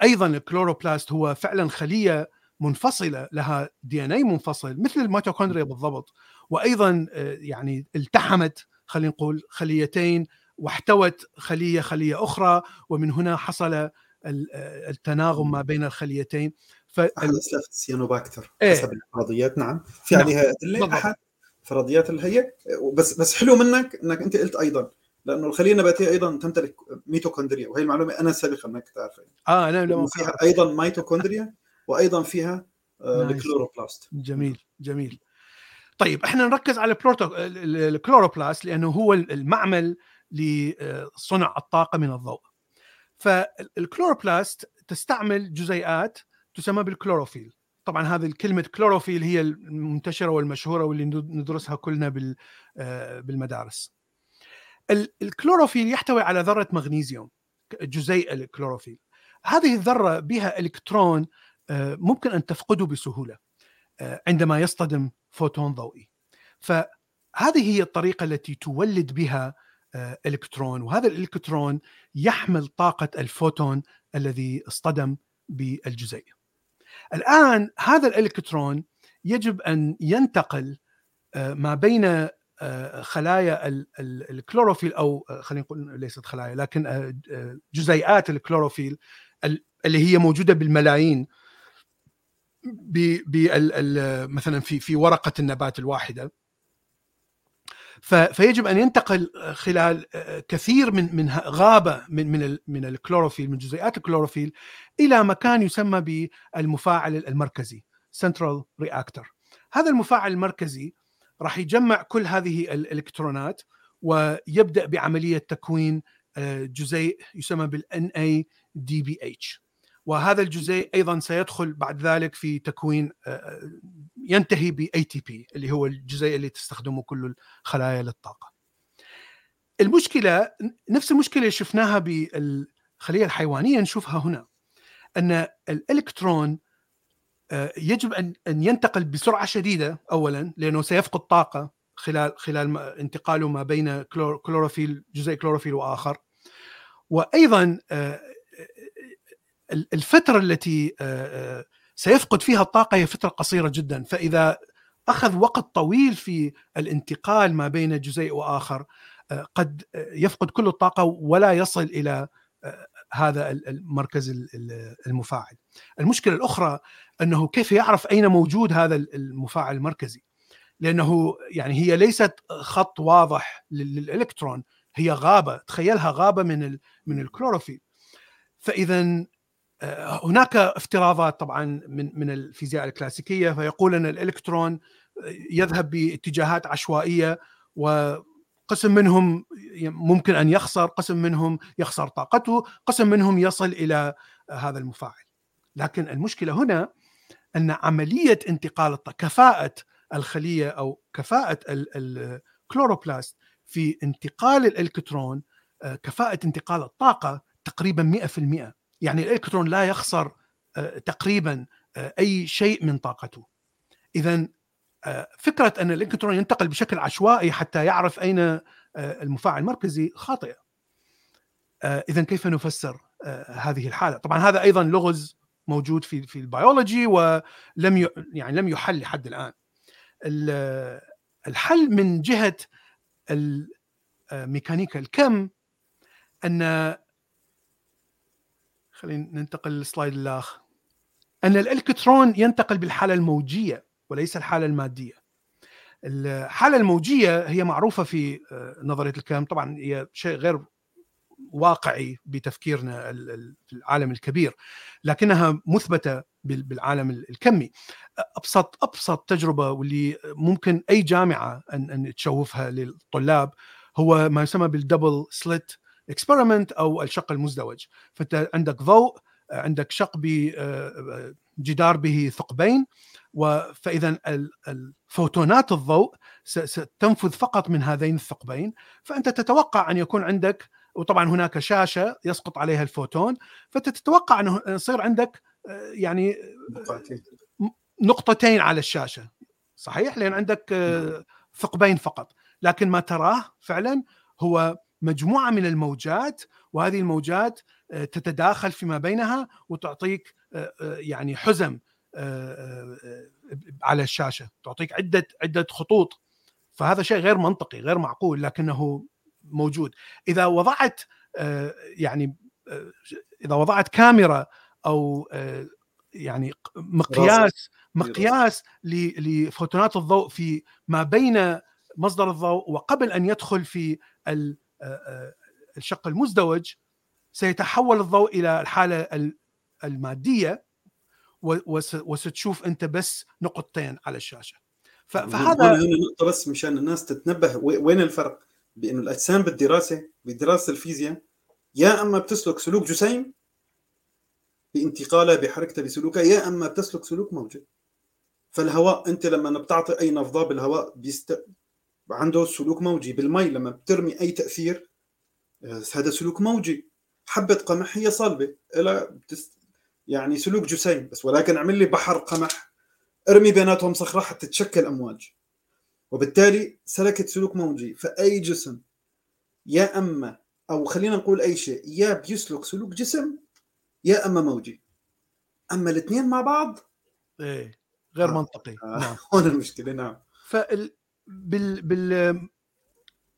أيضا الكلوروبلاست هو فعلا خلية منفصلة لها DNA منفصل مثل الميتوكوندريا بالضبط، وأيضا يعني التحمت خلينا نقول خليتين واحتوت خلية أخرى، ومن هنا حصل التناغم ما بين الخليتين. أحد أسلاف السيانوباكتر حسب الفرضيات. نعم، في عليها أدلة، أحد فرضيات الهيئة. بس حلو منك أنك أنت قلت أيضا، لأنه الخلية النباتية أيضا تمتلك ميتوكوندريا، وهي المعلومة أنا سابقا أنك تعرفها. أنا فيها أيضا ميتوكوندريا وأيضا فيها الكلوروبلاست. جميل. طيب، إحنا نركز على الكلوروبلاست لأنه هو المعمل لصنع الطاقة من الضوء. فالكلوروبلاست تستعمل جزيئات تسمى بالكلوروفيل. طبعا هذه الكلمة كلوروفيل هي المنتشرة والمشهورة واللي ندرسها كلنا بالمدارس. الكلوروفيل يحتوي على ذرة مغنيسيوم، جزيء الكلوروفيل. هذه الذرة بها إلكترون ممكن أن تفقده بسهولة عندما يصطدم فوتون ضوئي، فهذه هي الطريقة التي تولد بها إلكترون، وهذا الإلكترون يحمل طاقة الفوتون الذي اصطدم بالجزيء. الآن هذا الإلكترون يجب أن ينتقل ما بين خلايا الكلوروفيل، أو خلينا نقول ليست خلايا لكن جزيئات الكلوروفيل اللي هي موجودة بالملايين مثلا في ورقة النبات الواحدة. فيجب أن ينتقل خلال كثير من غابة من الكلوروفيل، من جزيئات الكلوروفيل، إلى مكان يسمى بالمفاعل المركزي (Central Reactor). هذا المفاعل المركزي راح يجمع كل هذه الإلكترونات ويبدأ بعملية تكوين جزيء يسمى بالNADH، وهذا الجزيء أيضا سيدخل بعد ذلك في تكوين، ينتهي ب ATP اللي هو الجزيء اللي تستخدمه كل الخلايا للطاقة. المشكلة نفس المشكلة اللي شفناها بالخلية الحيوانية نشوفها هنا، أن الإلكترون يجب أن ينتقل بسرعة شديدة أولا، لأنه سيفقد طاقة خلال انتقاله ما بين كلوروفيل، جزيء كلوروفيل وآخر، وأيضا الفترة التي سيفقد فيها الطاقة هي فترة قصيرة جدا، فإذا أخذ وقت طويل في الانتقال ما بين جزيء وآخر قد يفقد كل الطاقة ولا يصل إلى هذا المركز المفاعل. المشكلة الأخرى أنه كيف يعرف أين موجود هذا المفاعل المركزي، لأنه يعني هي ليست خط واضح للإلكترون، هي غابة، تخيلها غابة من الكلوروفيل. فإذا هناك افتراضات طبعا من الفيزياء الكلاسيكية، فيقول أن الإلكترون يذهب باتجاهات عشوائية، وقسم منهم ممكن أن يخسر، قسم منهم يخسر طاقته، قسم منهم يصل إلى هذا المفاعل. لكن المشكلة هنا أن عملية انتقال الطاقة، كفاءة الخلية أو كفاءة الكلوروبلاست في انتقال الإلكترون، كفاءة انتقال الطاقة تقريبا 100%، يعني الإلكترون لا يخسر تقريبا أي شيء من طاقته. إذن فكرة أن الإلكترون ينتقل بشكل عشوائي حتى يعرف أين المفاعل المركزي خاطئة. إذن كيف نفسر هذه الحالة؟ طبعا هذا أيضا لغز موجود في البيولوجي، ولم يعني لم يحل لحد الآن. الحل من جهة الميكانيكا الكم أن، خلينا ننتقل للسلايد الآخر، أن الإلكترون ينتقل بالحالة الموجية وليس الحالة المادية. الحالة الموجية هي معروفة في نظرية الكم، طبعا هي شيء غير واقعي بتفكيرنا في العالم الكبير، لكنها مثبتة بالعالم الكمي. أبسط تجربة واللي ممكن أي جامعة أن تشوفها للطلاب هو ما يسمى بالدبل سليت اكسبيرمنت أو الشق المزدوج. فأنت عندك ضوء، عندك شق بجدار به ثقبين، فإذا الفوتونات الضوء ستنفذ فقط من هذين الثقبين، فأنت تتوقع أن يكون عندك، وطبعا هناك شاشة يسقط عليها الفوتون، فتتوقع أن يصير عندك يعني نقطتين على الشاشة، صحيح؟ لأن عندك ثقبين فقط. لكن ما تراه فعلا هو مجموعة من الموجات، وهذه الموجات تتداخل فيما بينها وتعطيك يعني حزم على الشاشة، تعطيك عدة خطوط. فهذا شيء غير منطقي، غير معقول، لكنه موجود. إذا وضعت يعني إذا وضعت كاميرا أو يعني مقياس لفوتونات الضوء في ما بين مصدر الضوء وقبل أن يدخل في الشق المزدوج، سيتحول الضوء إلى الحالة المادية، وستشوف أنت بس نقطتين على الشاشة. فهذا نقطة بس مشان الناس تتنبه وين الفرق، بأن الأجسام بدراسة الفيزياء يا أما بتسلك سلوك جسيم بانتقاله بحركته بسلوكه، يا أما بتسلك سلوك موجي. فالهواء أنت لما بتعطي أي نفضة بالهواء عنده سلوك موجي، بالماء لما بترمي أي تأثير هذا سلوك موجي، حبة قمح هي صلبة إلى يعني سلوك جسيم بس، ولكن عمل لي بحر قمح، ارمي بيناتهم صخرة حتى تتشكل أمواج، وبالتالي سلكت سلوك موجي. فأي جسم يا أما، أو خلينا نقول أي شيء، يا بيسلك سلوك جسم يا أما موجي، أما الاثنين مع بعض إيه غير منطقي. نعم، هون المشكلة. نعم،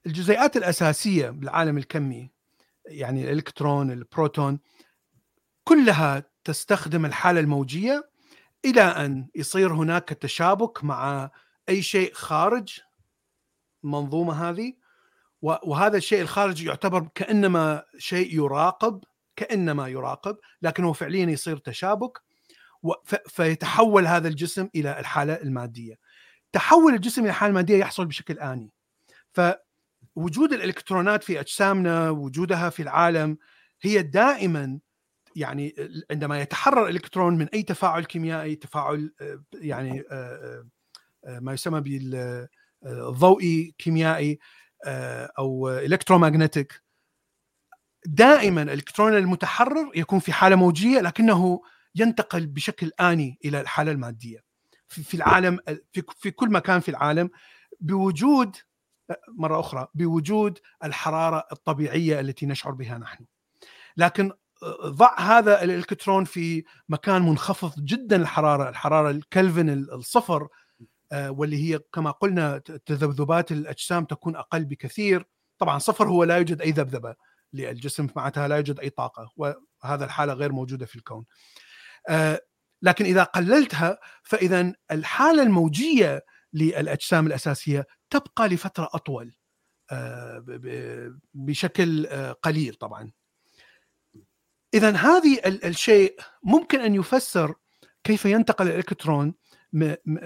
الجزيئات الأساسية بالعالم الكمي، يعني الإلكترون، البروتون، كلها تستخدم الحالة الموجية إلى أن يصير هناك تشابك مع أي شيء خارج المنظومة هذه، وهذا الشيء الخارجي يعتبر كأنما شيء يراقب، كأنما يراقب، لكنه فعليا يصير تشابك، فيتحول هذا الجسم إلى الحالة المادية. تحول الجسم إلى حالة مادية يحصل بشكل آني، وجود الإلكترونات في أجسامنا وجودها في العالم هي دائما يعني عندما يتحرر إلكترون من أي تفاعل كيميائي، تفاعل يعني ما يسمى بالضوئي كيميائي أو إلكترومغناطيسي، دائما الإلكترون المتحرر يكون في حالة موجية لكنه ينتقل بشكل آني إلى الحالة المادية في العالم، في كل مكان في العالم، بوجود مرة أخرى بوجود الحرارة الطبيعية التي نشعر بها نحن. لكن ضع هذا الإلكترون في مكان منخفض جدا الحرارة الكلفن الصفر، واللي هي كما قلنا تذبذبات الأجسام تكون أقل بكثير. طبعا صفر هو لا يوجد أي ذبذبة للجسم، معناتها لا يوجد أي طاقة، وهذا الحالة غير موجودة في الكون. لكن إذا قللتها فإذا الحالة الموجية للأجسام الأساسية تبقى لفترة أطول بشكل قليل طبعا. إذن هذه الشيء ممكن أن يفسر كيف ينتقل الإلكترون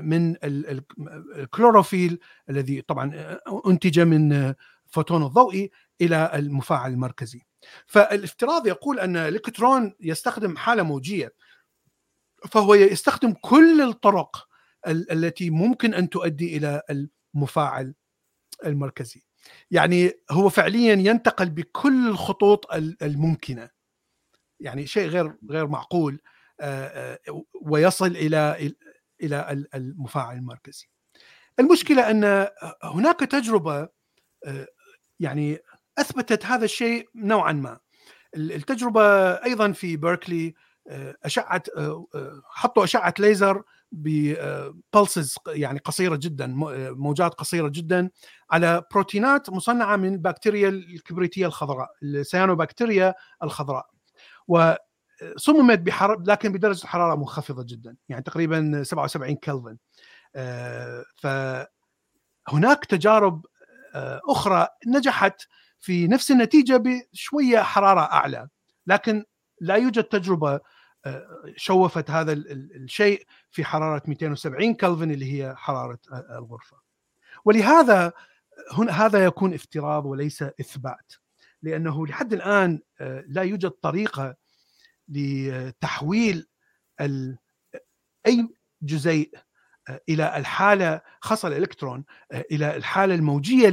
من الكلوروفيل الذي طبعا أنتج من فوتون الضوئي إلى المفاعل المركزي. فالافتراض يقول أن الإلكترون يستخدم حالة موجية، فهو يستخدم كل الطرق التي ممكن أن تؤدي إلى المفاعل المركزي، يعني هو فعليا ينتقل بكل الخطوط الممكنة، يعني شيء غير معقول، ويصل إلى المفاعل المركزي. المشكلة أن هناك تجربة يعني أثبتت هذا الشيء نوعا ما. التجربة أيضا في بيركلي، حطوا أشعة ليزر ببلسز يعني قصيرة جدا، موجات قصيرة جدا، على بروتينات مصنعة من البكتيريا الكبريتية الخضراء، السيانوبكتيريا الخضراء، وصممت بحرارة لكن بدرجة حرارة منخفضة جدا، يعني تقريبا 77 كلفن. فهناك تجارب أخرى نجحت في نفس النتيجة بشوية حرارة أعلى، لكن لا يوجد تجربة شوفت هذا الشيء في حرارة 270 كلفن اللي هي حرارة الغرفة. ولهذا هذا يكون افتراض وليس إثبات، لأنه لحد الآن لا يوجد طريقة لتحويل أي جزيء إلى الحالة، خاصة الإلكترون، إلى الحالة الموجية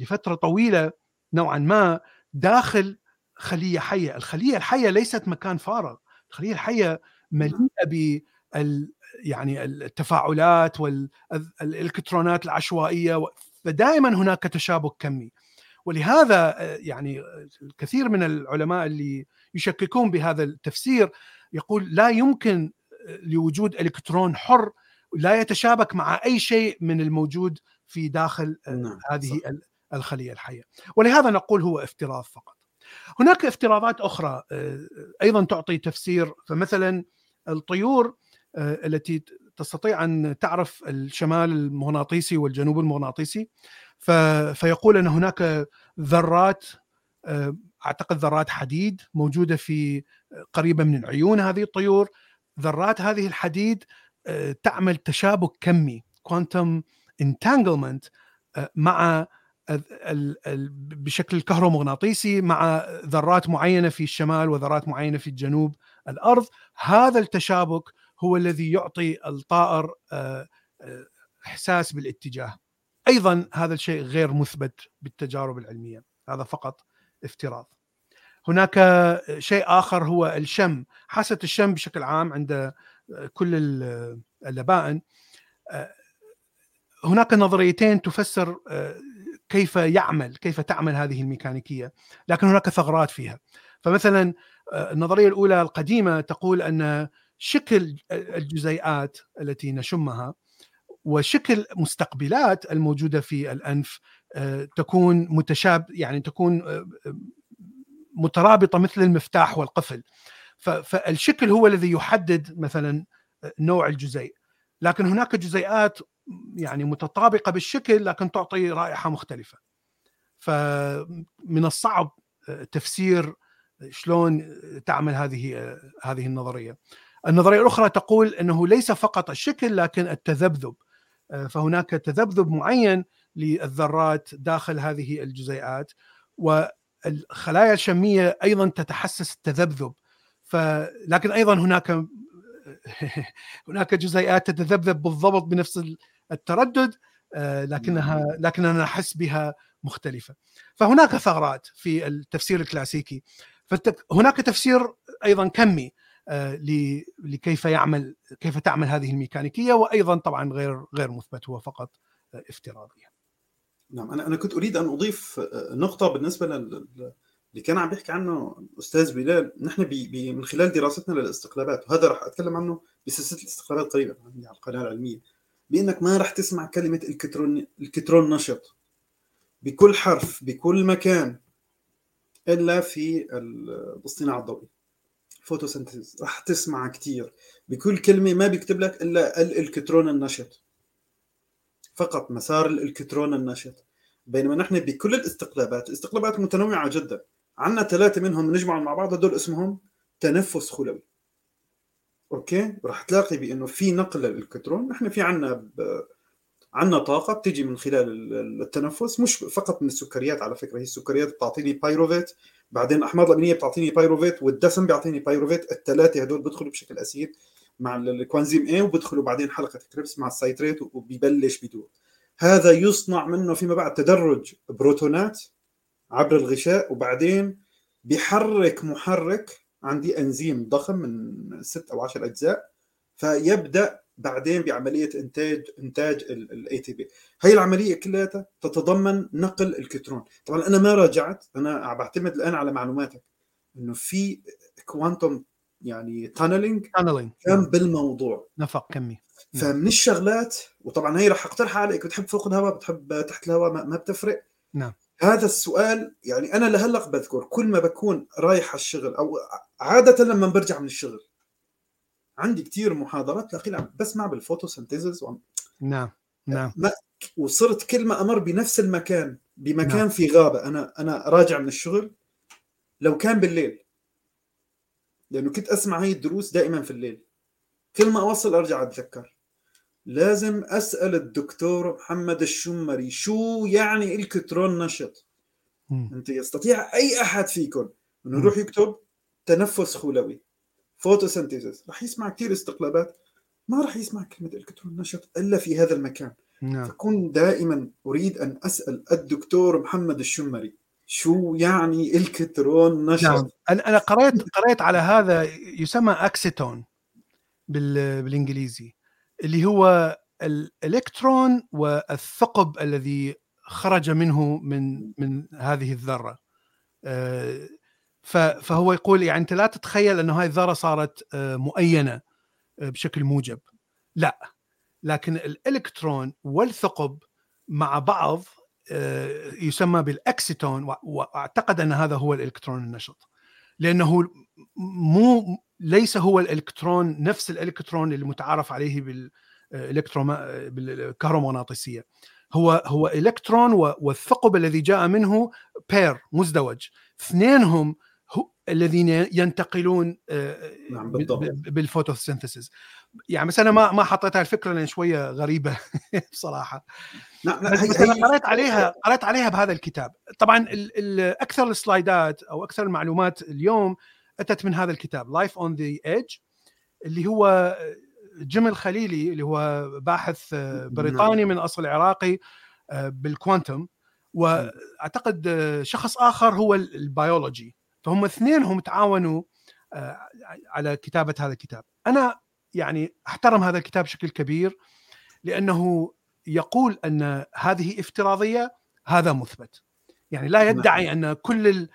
لفترة طويلة نوعا ما داخل خلية حية. الخلية الحية ليست مكان فارغ، الخلية الحية مليئة يعني التفاعلات والإلكترونات العشوائية، فدائما هناك تشابك كمي. ولهذا يعني الكثير من العلماء اللي يشككون بهذا التفسير يقول لا يمكن لوجود إلكترون حر لا يتشابك مع أي شيء من الموجود في داخل هذه الخلية الحية، ولهذا نقول هو افتراض فقط. هناك افتراضات أخرى أيضا تعطي تفسير، فمثلا الطيور التي تستطيع أن تعرف الشمال المغناطيسي والجنوب المغناطيسي، فيقول أن هناك ذرات، أعتقد ذرات حديد موجودة في قريبة من عيون هذه الطيور، ذرات هذه الحديد تعمل تشابك كمي Quantum Entanglement مع بشكل كهرومغناطيسي مع ذرات معينة في الشمال وذرات معينة في الجنوب الأرض. هذا التشابك هو الذي يعطي الطائر إحساس بالاتجاه. أيضا هذا الشيء غير مثبت بالتجارب العلمية، هذا فقط افتراض. هناك شيء آخر هو الشم، حاسة الشم بشكل عام عند كل اللبائن. هناك نظريتين تفسر كيف تعمل هذه الميكانيكية، لكن هناك ثغرات فيها. فمثلا النظرية الأولى القديمة تقول أن شكل الجزيئات التي نشمها وشكل مستقبلات الموجودة في الأنف تكون يعني تكون مترابطة مثل المفتاح والقفل، فالشكل هو الذي يحدد مثلا نوع الجزيء. لكن هناك جزيئات يعني متطابقة بالشكل لكن تعطي رائحة مختلفة، فمن الصعب تفسير شلون تعمل هذه النظرية. النظرية الأخرى تقول أنه ليس فقط الشكل لكن التذبذب، فهناك تذبذب معين للذرات داخل هذه الجزيئات، والخلايا الشمية أيضا تتحسس التذبذب. لكن أيضا هناك جزيئات تتذبذب بالضبط بنفس التردد، لكننا نحس بها مختلفة. فهناك ثغرات في التفسير الكلاسيكي. هناك تفسير أيضا كمي كيف تعمل هذه الميكانيكية، وأيضا طبعا غير مثبت، هو فقط افتراضية. نعم، أنا كنت أريد أن أضيف نقطة بالنسبة اللي كان عم بيحكي عنه أستاذ بلال. نحن من خلال دراستنا للاستقلابات، وهذا رح أتكلم عنه بسلسلة الاستقلابات قريبا عندي على القناة العلمية، بأنك ما رح تسمع كلمة الكترون نشط بكل حرف بكل مكان إلا في الاصطناع الضوئي، فوتوسنتيز. رح تسمع كتير بكل كلمة ما بيكتب لك إلا الالكترون النشط، فقط مسار الالكترون النشط. بينما نحن بكل الاستقلابات متنوعة جدا، عنا 3 منهم نجمعهم مع بعض، هدول اسمهم تنفس خلوي. أوكي، رح تلاقي بأنه في نقل الالكترون. نحن في عنا طاقة بتيجي من خلال التنفس، مش فقط من السكريات. على فكرة هي السكريات بتعطيني بايروفيت، بعدين أحماض الأمينية بتعطيني بايروفيت، والدسم بيعطيني بايروفيت. ال3 هدول بدخلوا بشكل أسيد مع الكوانزيم A، وبدخلوا بعدين حلقة كريبس مع السيتريت، وبيبلش بدور. هذا يصنع منه فيما بعد تدرج بروتونات عبر الغشاء، وبعدين بيحرك محرك. عندي أنزيم ضخم من 6 أو 10 أجزاء، فيبدأ بعدين بعملية إنتاج ATP. هاي العملية كلها تتضمن نقل الكترون. طبعا أنا ما راجعت، أنا بعتمد الآن على معلوماتك إنه في كوانتم يعني تانلينج كان بالموضوع، نفق كمي. فمن الشغلات، وطبعا هي رح اقترحها عليك، بتحب فوق الهواء بتحب تحت الهواء ما بتفرق. نعم، هذا السؤال يعني أنا لهلق بذكر كل ما بكون رايح الشغل، أو عادة لما برجع من الشغل، عندي كتير محاضرات لقيل عم بسمع بالفوتوسنتيزيس. نعم. وصرت كل ما أمر بنفس المكان، بمكان نعم. في غابة. أنا راجع من الشغل لو كان بالليل، لأنه كنت أسمع هاي الدروس دائما في الليل، كل ما أوصل أرجع أتذكر لازم أسأل الدكتور محمد الشمري شو يعني الكترون نشط. أنت يستطيع أي أحد فيكم أنه يروح يكتب تنفس خلوي فوتوسنتيزيس، رح يسمع كتير استقلابات، ما رح يسمع كلمة الكترون نشط إلا في هذا المكان. فكون دائما أريد أن أسأل الدكتور محمد الشمري شو يعني الكترون نشط. نعم. أنا قرأت على هذا، يسمى أكسيتون بالإنجليزي، اللي هو الإلكترون والثقب الذي خرج منه من هذه الذرة. فهو يقول يعني أنت لا تتخيل أن هذه الذرة صارت مؤينة بشكل موجب، لا، لكن الإلكترون والثقب مع بعض يسمى بالأكسيتون. وأعتقد أن هذا هو الإلكترون النشط، لأنه ليس هو الإلكترون نفس الإلكترون اللي متعارف عليه بالكهرومغناطيسية. هو إلكترون، والثقب الذي جاء منه بير مزدوج، اثنينهم الذين ينتقلون بالفوتوسينثيسيس. يعني مثلا ما حطيتها الفكرة لأن شوية غريبة بصراحة. أنا قرأت عليها بهذا الكتاب. طبعا أكثر السلايدات أو أكثر المعلومات اليوم أتت من هذا الكتاب Life on the Edge، اللي هو جيم الخليلي، اللي هو باحث بريطاني من أصل عراقي بالكوانتم، وأعتقد شخص آخر هو البيولوجي. فهم اثنينهم تعاونوا على كتابة هذا الكتاب. أنا يعني أحترم هذا الكتاب بشكل كبير، لأنه يقول أن هذه افتراضية، هذا مثبت. يعني لا يدعي أن كل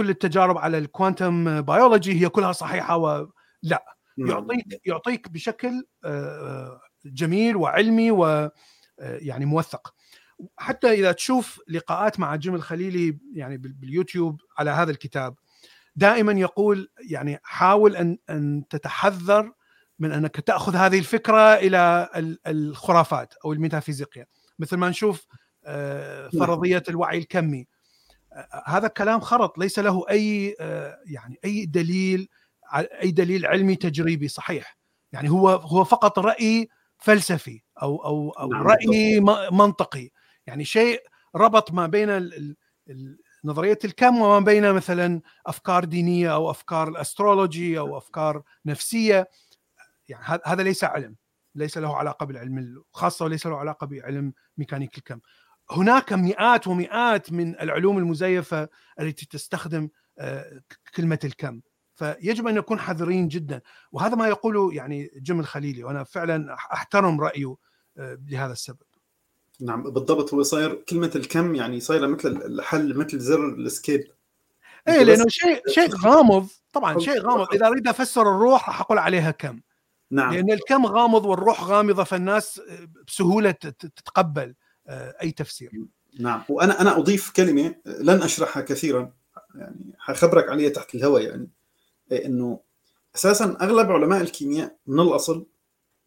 التجارب على الكوانتم بيولوجي هي كلها صحيحة، لا، يعطيك بشكل جميل وعلمي ويعني موثق. حتى إذا تشوف لقاءات مع جيم الخليلي يعني باليوتيوب على هذا الكتاب، دائما يقول يعني حاول أن تتحذر من أنك تأخذ هذه الفكرة إلى الخرافات أو الميتافيزيقيا، مثل ما نشوف فرضية الوعي الكمي. هذا كلام خرط، ليس له أي دليل علمي تجريبي صحيح. يعني هو فقط رأي فلسفي أو رأي منطقي. يعني شيء ربط ما بين نظرية الكم وما بين مثلا أفكار دينية أو أفكار الأسترولوجي أو أفكار نفسية. يعني هذا ليس علم، ليس له علاقة بالعلم خاصة، وليس له علاقة بعلم ميكانيك الكم. هناك مئات ومئات من العلوم المزيفة التي تستخدم كلمة الكم، فيجب أن نكون حذرين جدا. وهذا ما يقوله يعني جم الخليلي، وأنا فعلا أحترم رأيه لهذا السبب. نعم بالضبط، هو صاير كلمة الكم يعني صايرة مثل الحل، مثل زر الاسكيب. إيه، لأنه شيء غامض طبعا، شيء غامض. إذا أريد أفسر الروح راح أقول عليها كم. نعم. لأن الكم غامض والروح غامضة، فالناس بسهولة تتقبل أي تفسير. نعم. وأنا أضيف كلمة لن أشرحها كثيرا، يعني هخبرك عليها تحت الهواء. يعني إنه أساسا أغلب علماء الكيمياء من الأصل،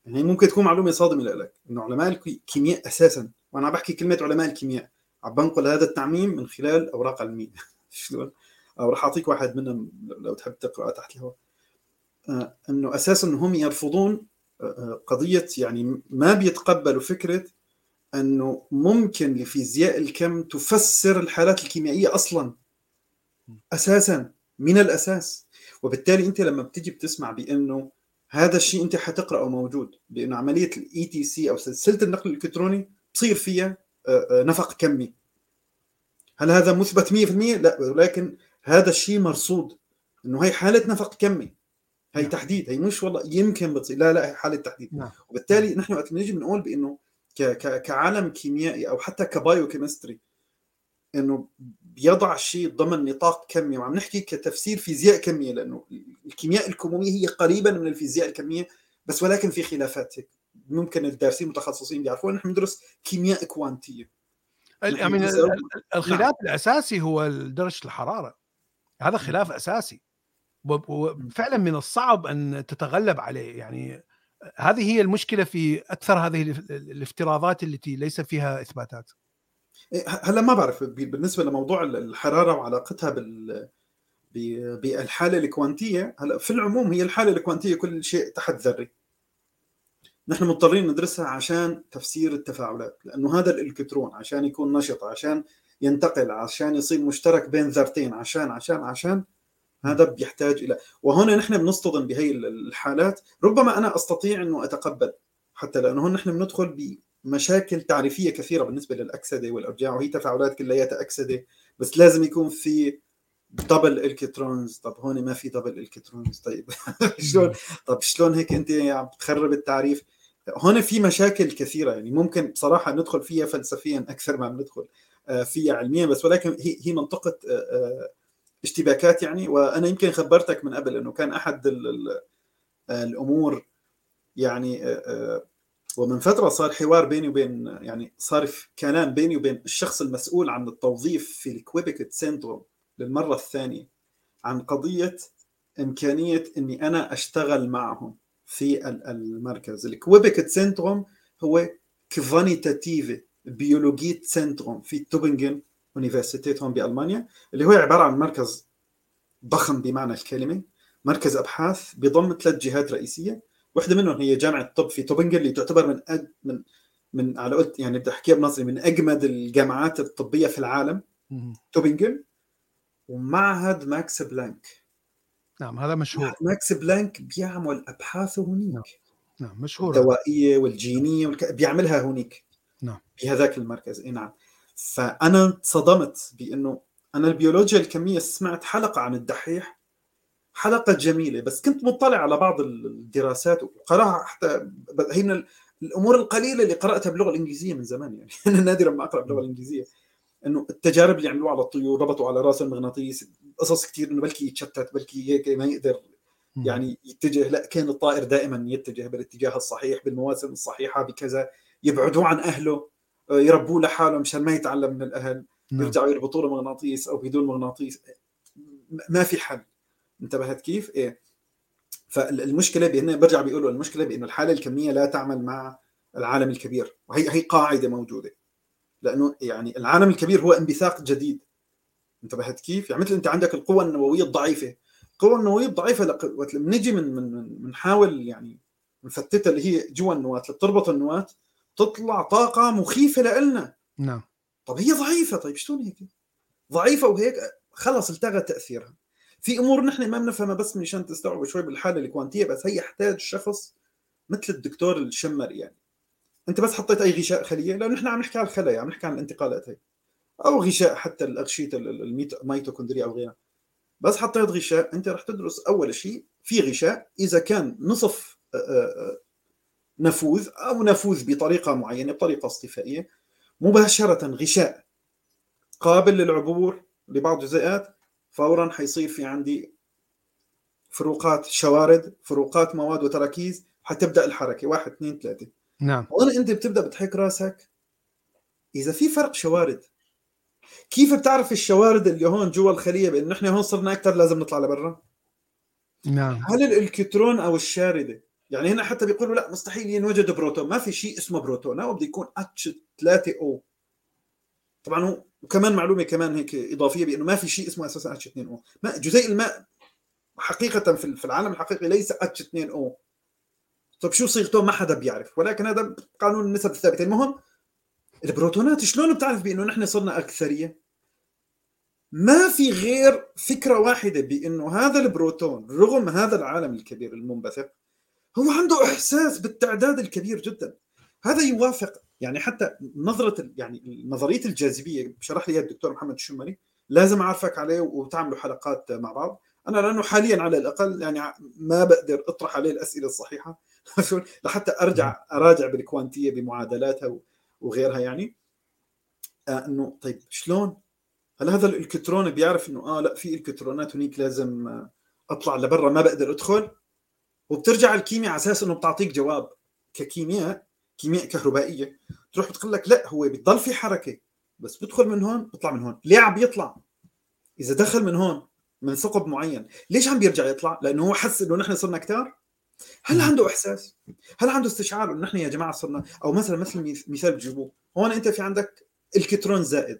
يعني ممكن تكون معلومة صادمة لك، إنه علماء الكيمياء أساسا، وأنا بحكي كلمة علماء الكيمياء عم بنقل هذا التعميم من خلال أوراق علمية شلون، أو راح أعطيك واحد منهم لو تحب تقرأه تحت الهواء. إنه أساساً هم يرفضون قضية، يعني ما بيتقبلوا فكرة أنه ممكن لفيزياء الكم تفسر الحالات الكيميائية أصلاً، أساساً من الأساس. وبالتالي أنت لما بتجي بتسمع بأنه هذا الشيء أنت حتقرأه موجود، بأنه عملية الETC أو سلسلة النقل الإلكتروني بصير فيها نفق كمي. هل هذا مثبت 100%؟ لا، ولكن هذا الشيء مرصود، أنه هي حالة نفق كمي، هي تحديد، هي مش والله يمكن بتصير، لا هي حالة تحديد. وبالتالي نحن وقت نجي بنقول بأنه كعالم كيميائي أو حتى كبايو كيمستري، أنه بيضع الشيء ضمن نطاق كمي، وعم نحكي كتفسير فيزياء كمية، لأنه الكيمياء الكمومية هي قريبة من الفيزياء الكمية، بس ولكن في خلافات. ممكن الدارسين متخصصين بيعرفون، نحن ندرس كيمياء كوانتية. الخلاف الأساسي هو درجة الحرارة، هذا خلاف أساسي، وفعلا من الصعب أن تتغلب عليه. يعني هذه هي المشكلة في أكثر هذه الافتراضات التي ليس فيها إثباتات. هلا ما بعرف بالنسبة لموضوع الحرارة وعلاقتها بالحالة الكوانتية. هلا في العموم هي الحالة الكوانتية كل شيء تحت ذري، نحن مضطرين ندرسها عشان تفسير التفاعلات، لأنه هذا الإلكترون عشان يكون نشط، عشان ينتقل، عشان يصير مشترك بين ذرتين، عشان هذا بيحتاج إلى. وهنا نحن بنصطدم بهي الحالات. ربما أنا أستطيع أنه أتقبل، حتى لأنه نحن بندخل بمشاكل تعريفية كثيرة بالنسبة للأكسدة والأرجاع، وهي تفاعلات كلياتها أكسدة، بس لازم يكون في دبل إلكترونز. طب هنا ما في دبل إلكترونز، طيب شلون هيك أنت عم تخرب التعريف. هنا في مشاكل كثيرة، يعني ممكن بصراحة ندخل فيها فلسفيا أكثر ما بندخل فيها علميا، بس ولكن هي منطقة اشتباكات. يعني وأنا يمكن خبرتك من قبل أنه كان أحد الأمور، يعني ومن فترة صار حوار بيني وبين، يعني صار كلام بيني وبين الشخص المسؤول عن التوظيف في الكويبك سيندروم للمرة الثانية، عن قضية إمكانية أني أنا أشتغل معهم في المركز. الكويبك سيندروم هو كوانتاتيف بيولوجي سيندروم في توبنغن university هون بألمانيا، اللي هو عبارة عن مركز ضخم بمعنى الكلمة، مركز أبحاث بيضم 3 جهات رئيسية. واحدة منهم هي جامعة الطب في توبنغن، اللي تعتبر من على قلت، يعني بدي أحكيها بنظري، من أجمد الجامعات الطبية في العالم توبنغن. ومعهد ماكس بلانك. نعم هذا مشهور، ماكس بلانك بيعمل أبحاثه هناك. نعم مشهور، الدوائية والجينية بيعملها هناك. نعم بهذاك المركز. نعم. فأنا صدمت بأنه أنا البيولوجيا الكمية سمعت حلقة عن الدحيح، حلقة جميلة، بس كنت مطلع على بعض الدراسات وقرأها، حتى هي من الأمور القليلة اللي قرأتها باللغة الإنجليزية من زمان. يعني أنا نادرا ما أقرأ باللغة الإنجليزية. إنه التجارب اللي عملوها على الطيور، ربطوا على رأس المغناطيس، قصص كتير إنه بلكي يتشتت، بلكي هيك ما يقدر يعني يتجه، لا كان الطائر دائما يتجه بالاتجاه الصحيح بالمواسم الصحيحة بكذا، يبعدوا عن أهله، يربوه لحاله مشان ما يتعلم من الأهل، يرجعوا يربطوا له مغناطيس أو بدون مغناطيس، ما في حل. انتبهت كيف؟ إيه. فالمشكلة بأنه برجع بيقولوا المشكلة بأنه الحالة الكمية لا تعمل مع العالم الكبير، وهي قاعدة موجودة، لأنه يعني العالم الكبير هو انبثاق جديد. انتبهت كيف؟ يعني مثل أنت عندك القوة النووية الضعيفة، القوة النووية الضعيفة وقت نجي منحاول يعني نفتتها اللي هي جوا النواة، تربط النواة تطلع طاقة مخيفة لنا. نعم. طب هي ضعيفه، طيب شلون هيك ضعيفه وهيك خلص التغى تاثيرها في امور نحن ما بنفهمها بس منشان تستوعب شوي بالحاله الكوانتيه. بس هي احتاج شخص مثل الدكتور الشمري، يعني انت بس حطيت اي غشاء خليه، لانه نحن عم نحكي عن الخلايا، عم نحكي عن الانتقالات هي، او غشاء حتى الاغشيه الميتوكوندريا او غيرها، بس حطيت غشاء انت رح تدرس اول شيء في غشاء اذا كان نصف نفوذ او نفوذ بطريقه معينه بطريقه اصطفائيه مباشره، غشاء قابل للعبور لبعض الجزيئات، فورا حيصير في عندي فروقات شوارد، فروقات مواد وتراكيز، حتبدا الحركه 1 2 3. نعم. وأنا انت بتبدا بتحك راسك اذا في فرق شوارد، كيف بتعرف الشوارد اللي هون جوا الخليه بان نحن هون صرنا اكثر لازم نطلع لبرا؟ نعم. هل الالكترون او الشارده، يعني هنا حتى بيقولوا لا مستحيل ينوجد بروتون، ما في شيء اسمه بروتون، هو بده يكون H3O. طبعا هو وكمان معلومه كمان هيك اضافيه بانه ما في شيء اسمه اساسا H2O، ما جزيء الماء حقيقه في العالم الحقيقي ليس H2O. طب شو صيغته ما حدا بيعرف، ولكن هذا قانون النسب الثابته. المهم البروتونات شلون بتعرف بانه نحن صرنا اكثريه؟ ما في غير فكره واحده بانه هذا البروتون رغم هذا العالم الكبير المنبثق هو عنده احساس بالتعداد الكبير جدا. هذا يوافق يعني حتى نظره، يعني نظريه الجاذبيه شرح لي الدكتور محمد الشمري، لازم اعرفك عليه وتعملوا حلقات مع بعض. انا لانه حاليا على الاقل يعني ما بقدر اطرح عليه الاسئله الصحيحه لحتى ارجع اراجع بالكوانتيه بمعادلاتها وغيرها، يعني انه طيب شلون هل هذا الالكترون بيعرف انه لا في الكترونات هنيك لازم اطلع لبرا ما بقدر ادخل؟ وبترجع الكيمياء على اساس انه بتعطيك جواب كيمياء كهربائيه، تروح بتقول لك لا هو بيضل في حركه، بس بدخل من هون بيطلع من هون. ليه عم يطلع؟ اذا دخل من هون من ثقب معين ليش عم بيرجع يطلع؟ لانه هو حس انه نحن صرنا كتار. هل عنده احساس؟ هل عنده استشعار انه نحن يا جماعه صرنا؟ او مثلا مثال بجيبوه هون، انت في عندك الكترون زائد،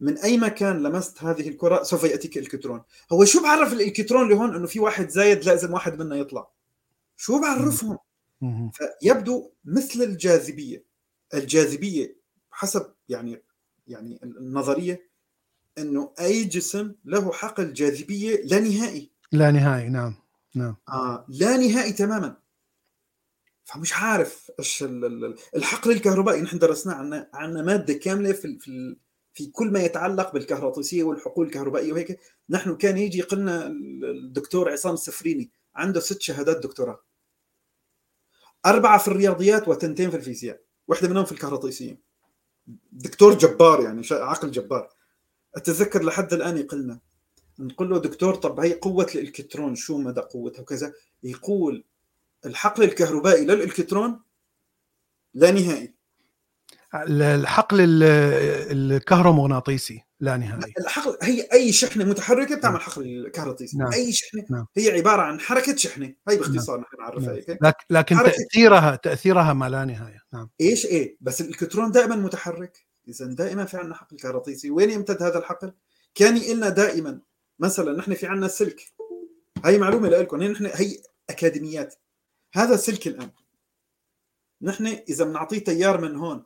من اي مكان لمست هذه الكره سوف ياتيك الكترون. هو شو بعرف الالكترون اللي هون انه في واحد زايد لازم واحد منا يطلع؟ شو بعرفهم؟ فيبدو مثل الجاذبيه حسب يعني النظريه انه اي جسم له حقل جاذبيه لا نهائي. نعم. لا نهائي تماما. فمش عارف ايش الحقل الكهربائي، نحن درسنا عنا ماده كامله في كل ما يتعلق بالكهروطيسيه والحقول الكهربائيه وهيك. نحن كان يجي قلنا الدكتور عصام السفريني عنده 6 شهادات دكتوراه، 4 في الرياضيات و2 في الفيزياء، واحده منهم في الكهروطيسيه. دكتور جبار، يعني عقل جبار. اتذكر لحد الان يقلنا نقول له دكتور طب هي قوه الالكترون شو مدى قوتها وكذا، يقول الحقل الكهربائي للالكترون لا نهائي، الحقل الكهرومغناطيسي لا نهائي. الحقل هي اي شحنه متحركه بتعمل حقل الكهرومغناطيسي. نعم. اي شحنه. نعم. هي عباره عن حركه شحنه، هي باختصار. نعم. نحن نعرفها هيك. نعم. لكن تاثيرها ما لا نهايه. نعم. بس الالكترون دائما متحرك، اذا دائما في عندنا حقل كهرومغناطيسي. وين يمتد هذا الحقل؟ كان يقلنا دائما مثلا نحن في عندنا سلك، هاي معلومه لكم، نحن هي اكاديميات. هذا السلك الان نحن اذا بنعطيه تيار من هون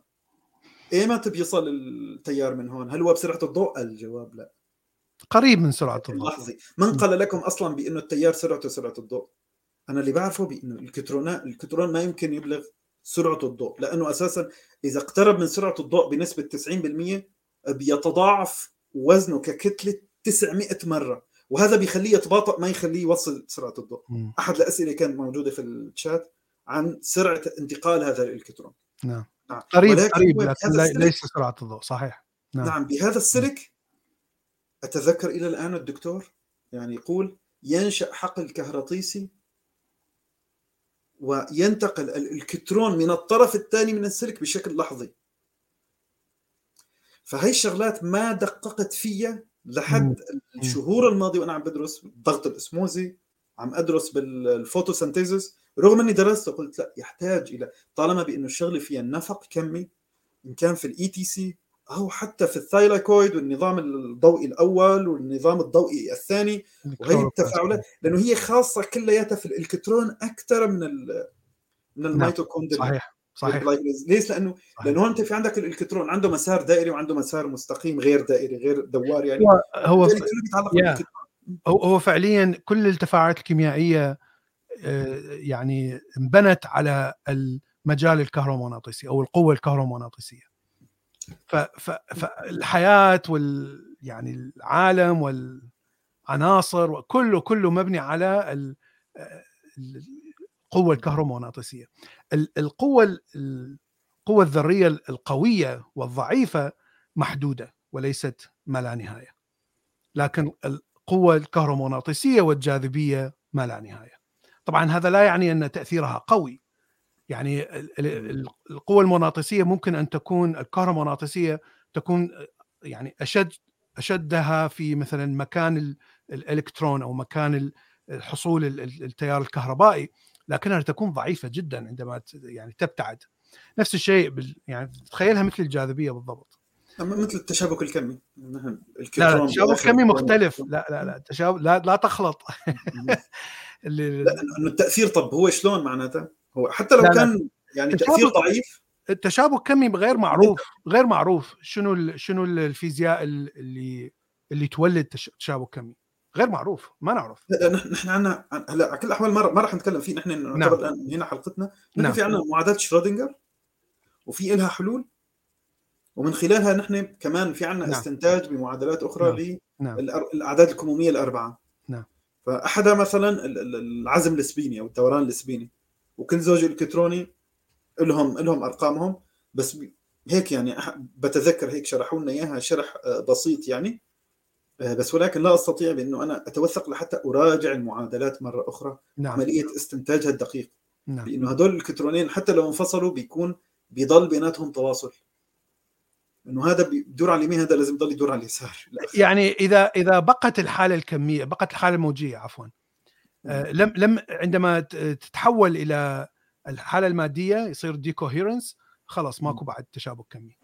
ايمتى بيصل التيار من هون؟ هل هو بسرعه الضوء؟ الجواب لا، قريب من سرعه الضوء. لحظه، من قال لكم اصلا بانه التيار سرعته سرعه الضوء؟ انا اللي بعرفه بانه الالكترون ما يمكن يبلغ سرعه الضوء، لانه اساسا اذا اقترب من سرعه الضوء بنسبه 90% بيتضاعف وزنه ككتله 900 مره، وهذا بيخليه يتباطأ، ما يخليه يوصل سرعه الضوء. احد الاسئله كانت موجوده في الشات عن سرعه انتقال هذا الالكترون. نعم. قريب لكن ليس سرعه الضوء. صحيح. نعم. بهذا السلك اتذكر الى الان الدكتور يعني يقول ينشأ حقل كهرومغناطيسي وينتقل الالكترون من الطرف الثاني من السلك بشكل لحظي. فهي الشغلات ما دققت فيها لحد الشهور الماضيه وانا عم بدرس ضغط الاسموزي، عم ادرس بالفوتوسينثيسيس، رغم اني درست قلت لا يحتاج الى، طالما بانه الشغله فيها نفق كمي ان كان في الاي تي سي او حتى في الثايلاكويد والنظام الضوئي الاول والنظام الضوئي الثاني وهي التفاعلات، لانه هي خاصه كلياتها في الالكترون اكثر من الميتوكوندريا. صحيح. صحيح. ليش؟ لانه صحيح. لانه انت في عندك الالكترون عنده مسار دائري وعنده مسار مستقيم غير دائري غير دوار، يعني هو هو فعليا كل التفاعلات الكيميائيه يعني انبنت على المجال الكهرومغناطيسي او القوه الكهرومغناطيسيه. فالحياه وال يعني العالم والعناصر وكله مبني على القوه الكهرومغناطيسيه. القوه الذريه القويه والضعيفه محدوده وليست ما لا نهايه، لكن القوه الكهرومغناطيسيه والجاذبيه ما لا نهايه. طبعا هذا لا يعني ان تاثيرها قوي، يعني القوه المغناطيسيه ممكن ان تكون الكهرومغناطيسيه تكون يعني اشدها في مثلا مكان الالكترون او مكان الحصول التيار الكهربائي، لكنها تكون ضعيفه جدا عندما يعني تبتعد. نفس الشيء يعني تخيلها مثل الجاذبيه بالضبط، مثل التشابك الكمي. لا التشابك الكمي مختلف، لا التشابك لا تخلط. لأنه التأثير طب هو شلون معناته؟ هو حتى لو كان يعني تأثير ضعيف، التشابك كمي غير معروف. شنو الفيزياء اللي تولد تشابك كمي؟ غير معروف، ما نعرف. نحن عندنا هلا على كل الاحوال ما راح نتكلم فيه، نحن نعتبر الان هنا حلقتنا. نحن في عندنا معادلة شرودنجر وفي لها حلول، ومن خلالها نحن كمان في عندنا استنتاج بمعادلات اخرى للاعداد الكمومية الاربعة. فأحدها مثلا العزم الاسبيني او الدوران الاسبيني، وكل زوج الكتروني لهم ارقامهم، بس هيك يعني بتذكر هيك شرحوا لنا اياها شرح بسيط يعني، بس ولكن لا استطيع بانه انا اتوثق لحتى اراجع المعادلات مره اخرى. عمليه استنتاجها الدقيق لانه هذول الكترونين حتى لو انفصلوا بيضل بيناتهم تواصل، انه هذا بيدور على اليمين هذا لازم يضل يدور على اليسار. يعني اذا بقت الحاله الكميه، بقت الحاله الموجيه عفوا، لم عندما تتحول الى الحاله الماديه يصير دي كوهيرنس، خلاص ماكو بعد تشابك كمي.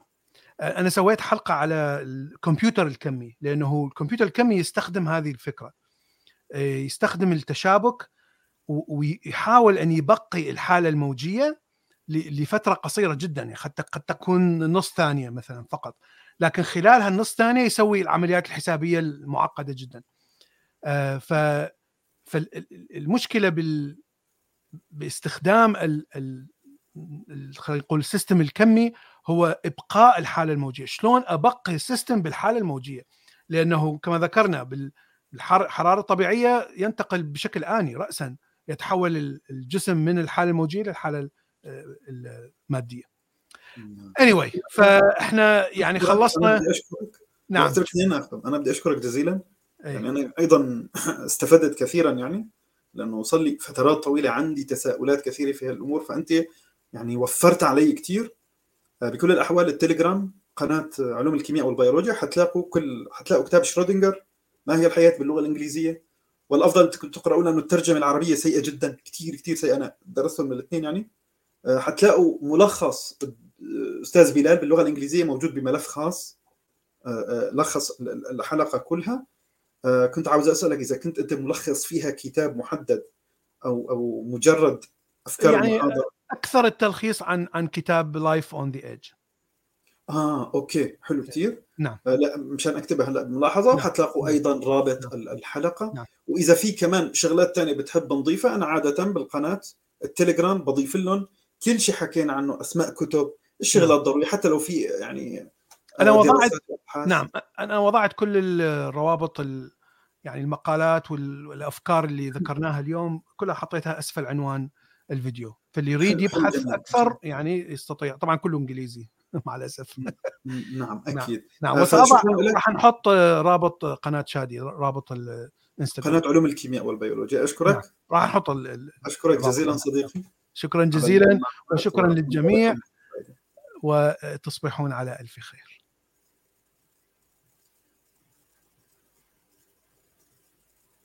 انا سويت حلقه على الكمبيوتر الكمي، لانه الكمبيوتر الكمي يستخدم هذه الفكره، يستخدم التشابك ويحاول ان يبقي الحاله الموجيه لفتره قصيره جدا، حتى قد تكون نص ثانيه مثلا فقط، لكن خلال هالنص ثانيه يسوي العمليات الحسابيه المعقده جدا. فالمشكله باستخدام خلينا نقول السيستم الكمي هو ابقاء الحاله الموجيه. شلون ابقي السيستم بالحاله الموجيه؟ لانه كما ذكرنا بالحراره الطبيعيه ينتقل بشكل اني راسا، يتحول الجسم من الحاله الموجيه للحاله الماديه. anyway فاحنا يعني خلصنا. نعم انا بدي اشكرك جزيلا. يعني انا ايضا استفدت كثيرا، يعني لانه وصل لي فترات طويله عندي تساؤلات كثيره في هالامور، فانت يعني وفرت علي كثير. بكل الاحوال التليجرام قناه علوم الكيمياء والبيولوجيا حتلاقوا كتاب شرودنجر ما هي الحياه باللغه الانجليزيه، والافضل تقراوا لانه الترجمه العربيه سيئه جدا، كثير سيئه. انا درستهم من الاثنين يعني. حتلاقوا ملخص استاذ بلال باللغه الانجليزيه موجود بملف خاص لخص الحلقه كلها. كنت عاوز اسالك اذا كنت انت ملخص فيها كتاب محدد او مجرد افكار يعني محاضره. اكثر التلخيص عن كتاب Life on the Edge. اوكي حلو كثير. نعم لا مشان اكتبها هلا ملاحظه. حتلاقوا ايضا رابط الحلقه. واذا في كمان شغلات ثانيه بتحب نضيفها، انا عاده بالقناه التليجرام بضيف لهم كل شيء حكينا عنه، اسماء كتب، الشغلات الضروريه، حتى لو في يعني انا وضعت كل الروابط يعني المقالات والافكار اللي ذكرناها اليوم كلها حطيتها اسفل عنوان الفيديو، فاللي يريد يبحث اكثر يعني يستطيع. طبعا كله انجليزي مع الاسف. نعم اكيد. نعم راح نحط رابط قناه شادي، رابط الانستغرام قناه علوم الكيمياء والبيولوجيا. اشكرك. نعم. راح احط اشكرك جزيلا صديقي. شكرا جزيلا وشكرا للجميع، وتصبحون على الف خير.